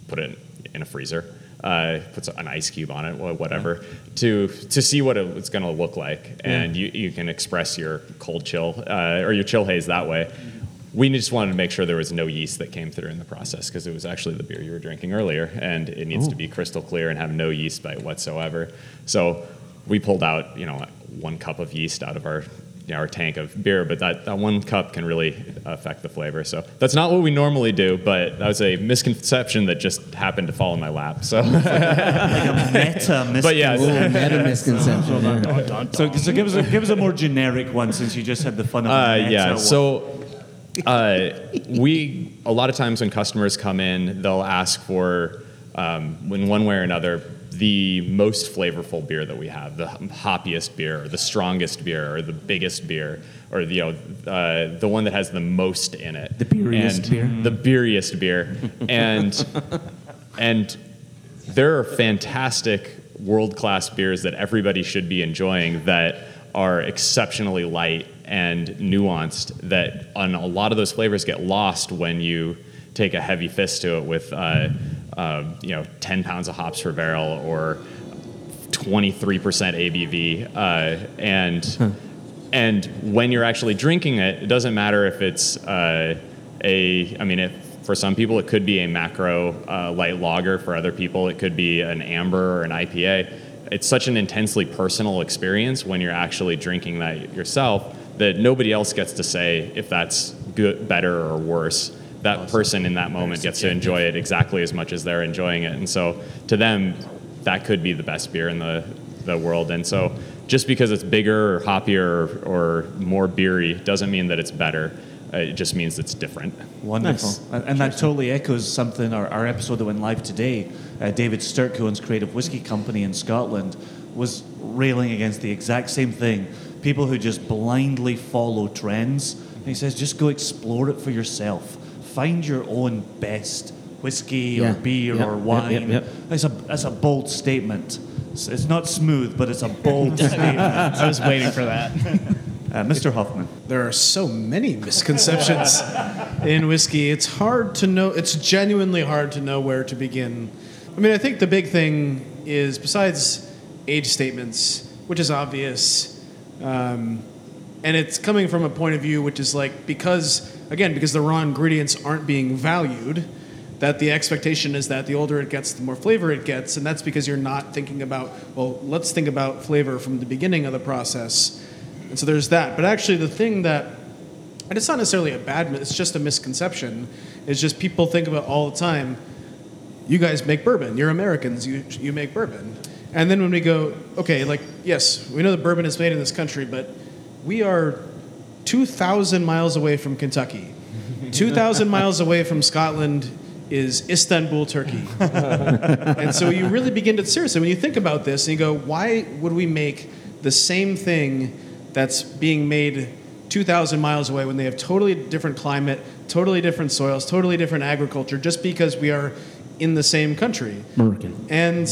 put it in a freezer. Uh, puts an ice cube on it, whatever, yeah. to to see what it's going to look like, and yeah. you, you can express your cold chill uh, or your chill haze that way. We just wanted to make sure there was no yeast that came through in the process because it was actually the beer you were drinking earlier, and it needs Ooh. to be crystal clear and have no yeast bite whatsoever. So we pulled out, you know, one cup of yeast out of our you know, our tank of beer, but that, that one cup can really affect the flavor. So that's not what we normally do, but that was a misconception that just happened to fall in my lap. So, like a meta misconception. But yeah, Ooh, meta misconception. Yeah. So, so give us a, give us a more generic one, since you just had the fun of uh, the meta yeah. one. So. Uh, we, a lot of times when customers come in, they'll ask for, um, in one way or another, the most flavorful beer that we have, the hoppiest beer, or the strongest beer, or the biggest beer, or the, you know, uh, the one that has the most in it. The beeriest beer. The beeriest beer. And, and there are fantastic world-class beers that everybody should be enjoying that are exceptionally light and nuanced, that on a lot of those flavors get lost when you take a heavy fist to it with uh, uh, you know, ten pounds of hops per barrel or twenty-three percent A B V. Uh, and huh. and when you're actually drinking it, it doesn't matter if it's uh, a, I mean, if, for some people it could be a macro uh, light lager. For other people it could be an amber or an I P A. It's such an intensely personal experience when you're actually drinking that yourself that nobody else gets to say if that's good, better, or worse. That awesome. person in that moment gets to enjoy it exactly as much as they're enjoying it. And so to them, that could be the best beer in the, the world. And so just because it's bigger or hoppier or, or more beery doesn't mean that it's better. It just means it's different. Wonderful. Nice. And, and that totally echoes something, our, our episode that went live today. Uh, David Sturt, who owns Creative Whiskey Company in Scotland, was railing against the exact same thing. People who just blindly follow trends. And he says, just go explore it for yourself. Find your own best whiskey yeah. or beer yep. or wine. Yep. Yep. Yep. That's a that's a bold statement. It's, it's not smooth, but it's a bold statement. I was waiting for that. Uh, Mister Hoffman. There are so many misconceptions in whiskey. It's hard to know. It's genuinely hard to know where to begin. I mean, I think the big thing is, besides age statements, which is obvious, um, and it's coming from a point of view which is like, because, again, because the raw ingredients aren't being valued, that the expectation is that the older it gets, the more flavor it gets, and that's because you're not thinking about, well, let's think about flavor from the beginning of the process. And so there's that. But actually the thing that, and it's not necessarily a bad, it's just a misconception, is just people think about all the time, you guys make bourbon, you're Americans, you you make bourbon. And then when we go, okay, like, yes, we know that bourbon is made in this country, but we are two thousand miles away from Kentucky. two thousand miles away from Scotland is Istanbul, Turkey. And so you really begin to, seriously, when you think about this and you go, why would we make the same thing that's being made two thousand miles away when they have totally different climate, totally different soils, totally different agriculture, just because we are in the same country. American. And,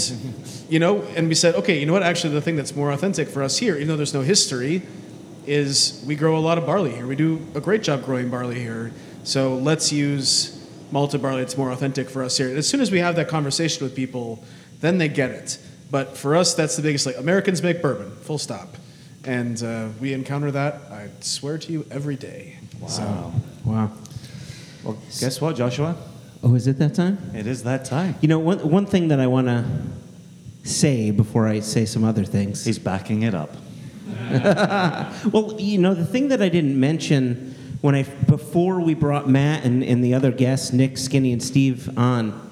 you know, and we said, okay, you know what, actually the thing that's more authentic for us here, even though there's no history, is we grow a lot of barley here. We do a great job growing barley here. So let's use malted barley. It's more authentic for us here. And as soon as we have that conversation with people, then they get it. But for us, that's the biggest, like, Americans make bourbon, full stop. And uh, we encounter that, I swear to you, every day. Wow. So. Wow. Well, guess what, Joshua? Oh, is it that time? It is that time. You know, one one thing that I want to say before I say some other things. He's backing it up. Well, you know, the thing that I didn't mention when I before we brought Matt and, and the other guests, Nick, Skinny, and Steve on,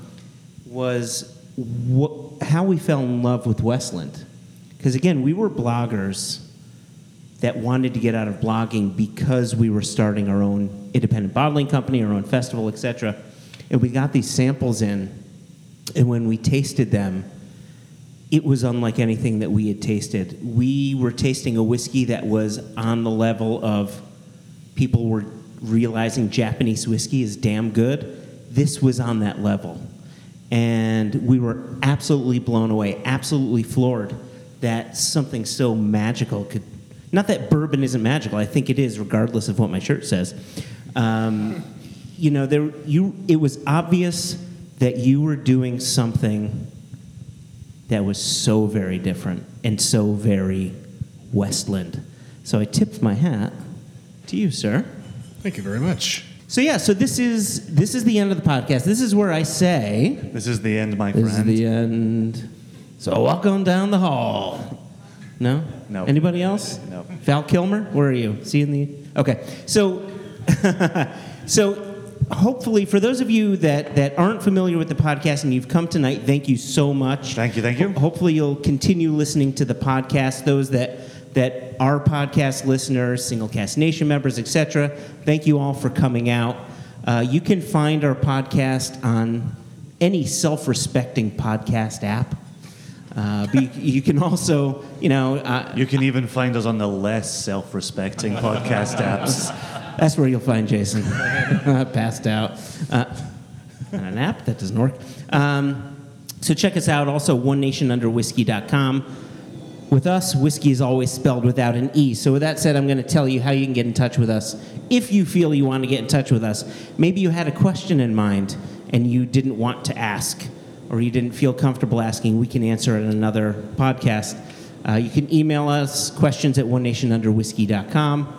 was wh- how we fell in love with Westland. Because, again, we were bloggers that wanted to get out of blogging because we were starting our own independent bottling company, our own festival, et cetera. And we got these samples in, and when we tasted them, it was unlike anything that we had tasted. We were tasting a whiskey that was on the level of people were realizing Japanese whiskey is damn good. This was on that level. And we were absolutely blown away, absolutely floored that something so magical could... Not that bourbon isn't magical. I think it is, regardless of what my shirt says. Um... You know, there you. It was obvious that you were doing something that was so very different and so very Westland. So I tipped my hat to you, sir. Thank you very much. So yeah, so this is this is the end of the podcast. This is where I say, "This is the end, my friend." This is the end. So walk on down the hall No? No. Anybody else? No. Val Kilmer? Where are you? Seeing the... Okay. So, so hopefully, for those of you that, that aren't familiar with the podcast and you've come tonight, thank you so much. Thank you, thank you. Ho- hopefully, you'll continue listening to the podcast. Those that... that our podcast listeners, Single Cask Nation members, et cetera, thank you all for coming out. Uh, you can find our podcast on any self-respecting podcast app. Uh, but you, you can also, you know... Uh, you can even find us on the less self-respecting podcast apps. That's where you'll find Jason. Passed out. Uh, on an app? That doesn't work. Um, so check us out. Also, one nation under whiskey dot com. With us, whiskey is always spelled without an E. So with that said, I'm going to tell you how you can get in touch with us if you feel you want to get in touch with us. Maybe you had a question in mind and you didn't want to ask or you didn't feel comfortable asking. We can answer it in another podcast. Uh, you can email us, questions at one nation under whiskey dot com.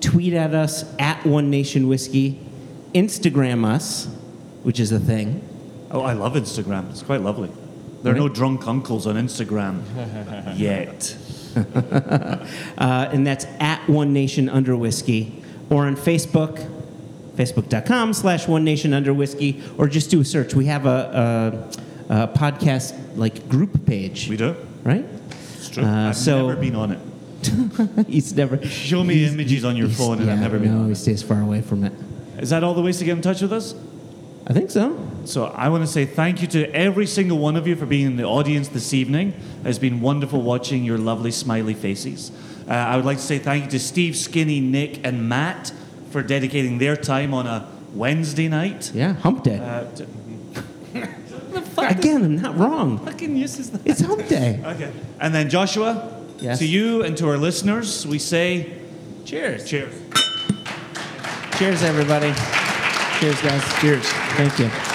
Tweet at us, at one nation whiskey. Instagram us, which is a thing. Oh, I love Instagram. It's quite lovely. There are no drunk uncles on Instagram yet. uh, and that's at One Nation Under Whiskey. Or on Facebook, facebook.com slash One Nation Under Whiskey. Or just do a search. We have a, a, a podcast like group page. We do? Right? It's true. Uh, I've so, never been on it. He's never... Show me images on your phone and yeah, I've never been no, on it. No, he stays far away from it. Is that all the ways to get in touch with us? I think so. So I want to say thank you to every single one of you for being in the audience this evening. It's been wonderful watching your lovely smiley faces. Uh, I would like to say thank you to Steve, Skinny, Nick, and Matt for dedicating their time on a Wednesday night. Yeah, hump day. Uh, to... Again, I'm not wrong. Fucking use is that? It's hump day. Okay. And then Joshua, yes. To you and to our listeners, we say cheers. Cheers. Cheers, everybody. Cheers, guys. Cheers. Thank you.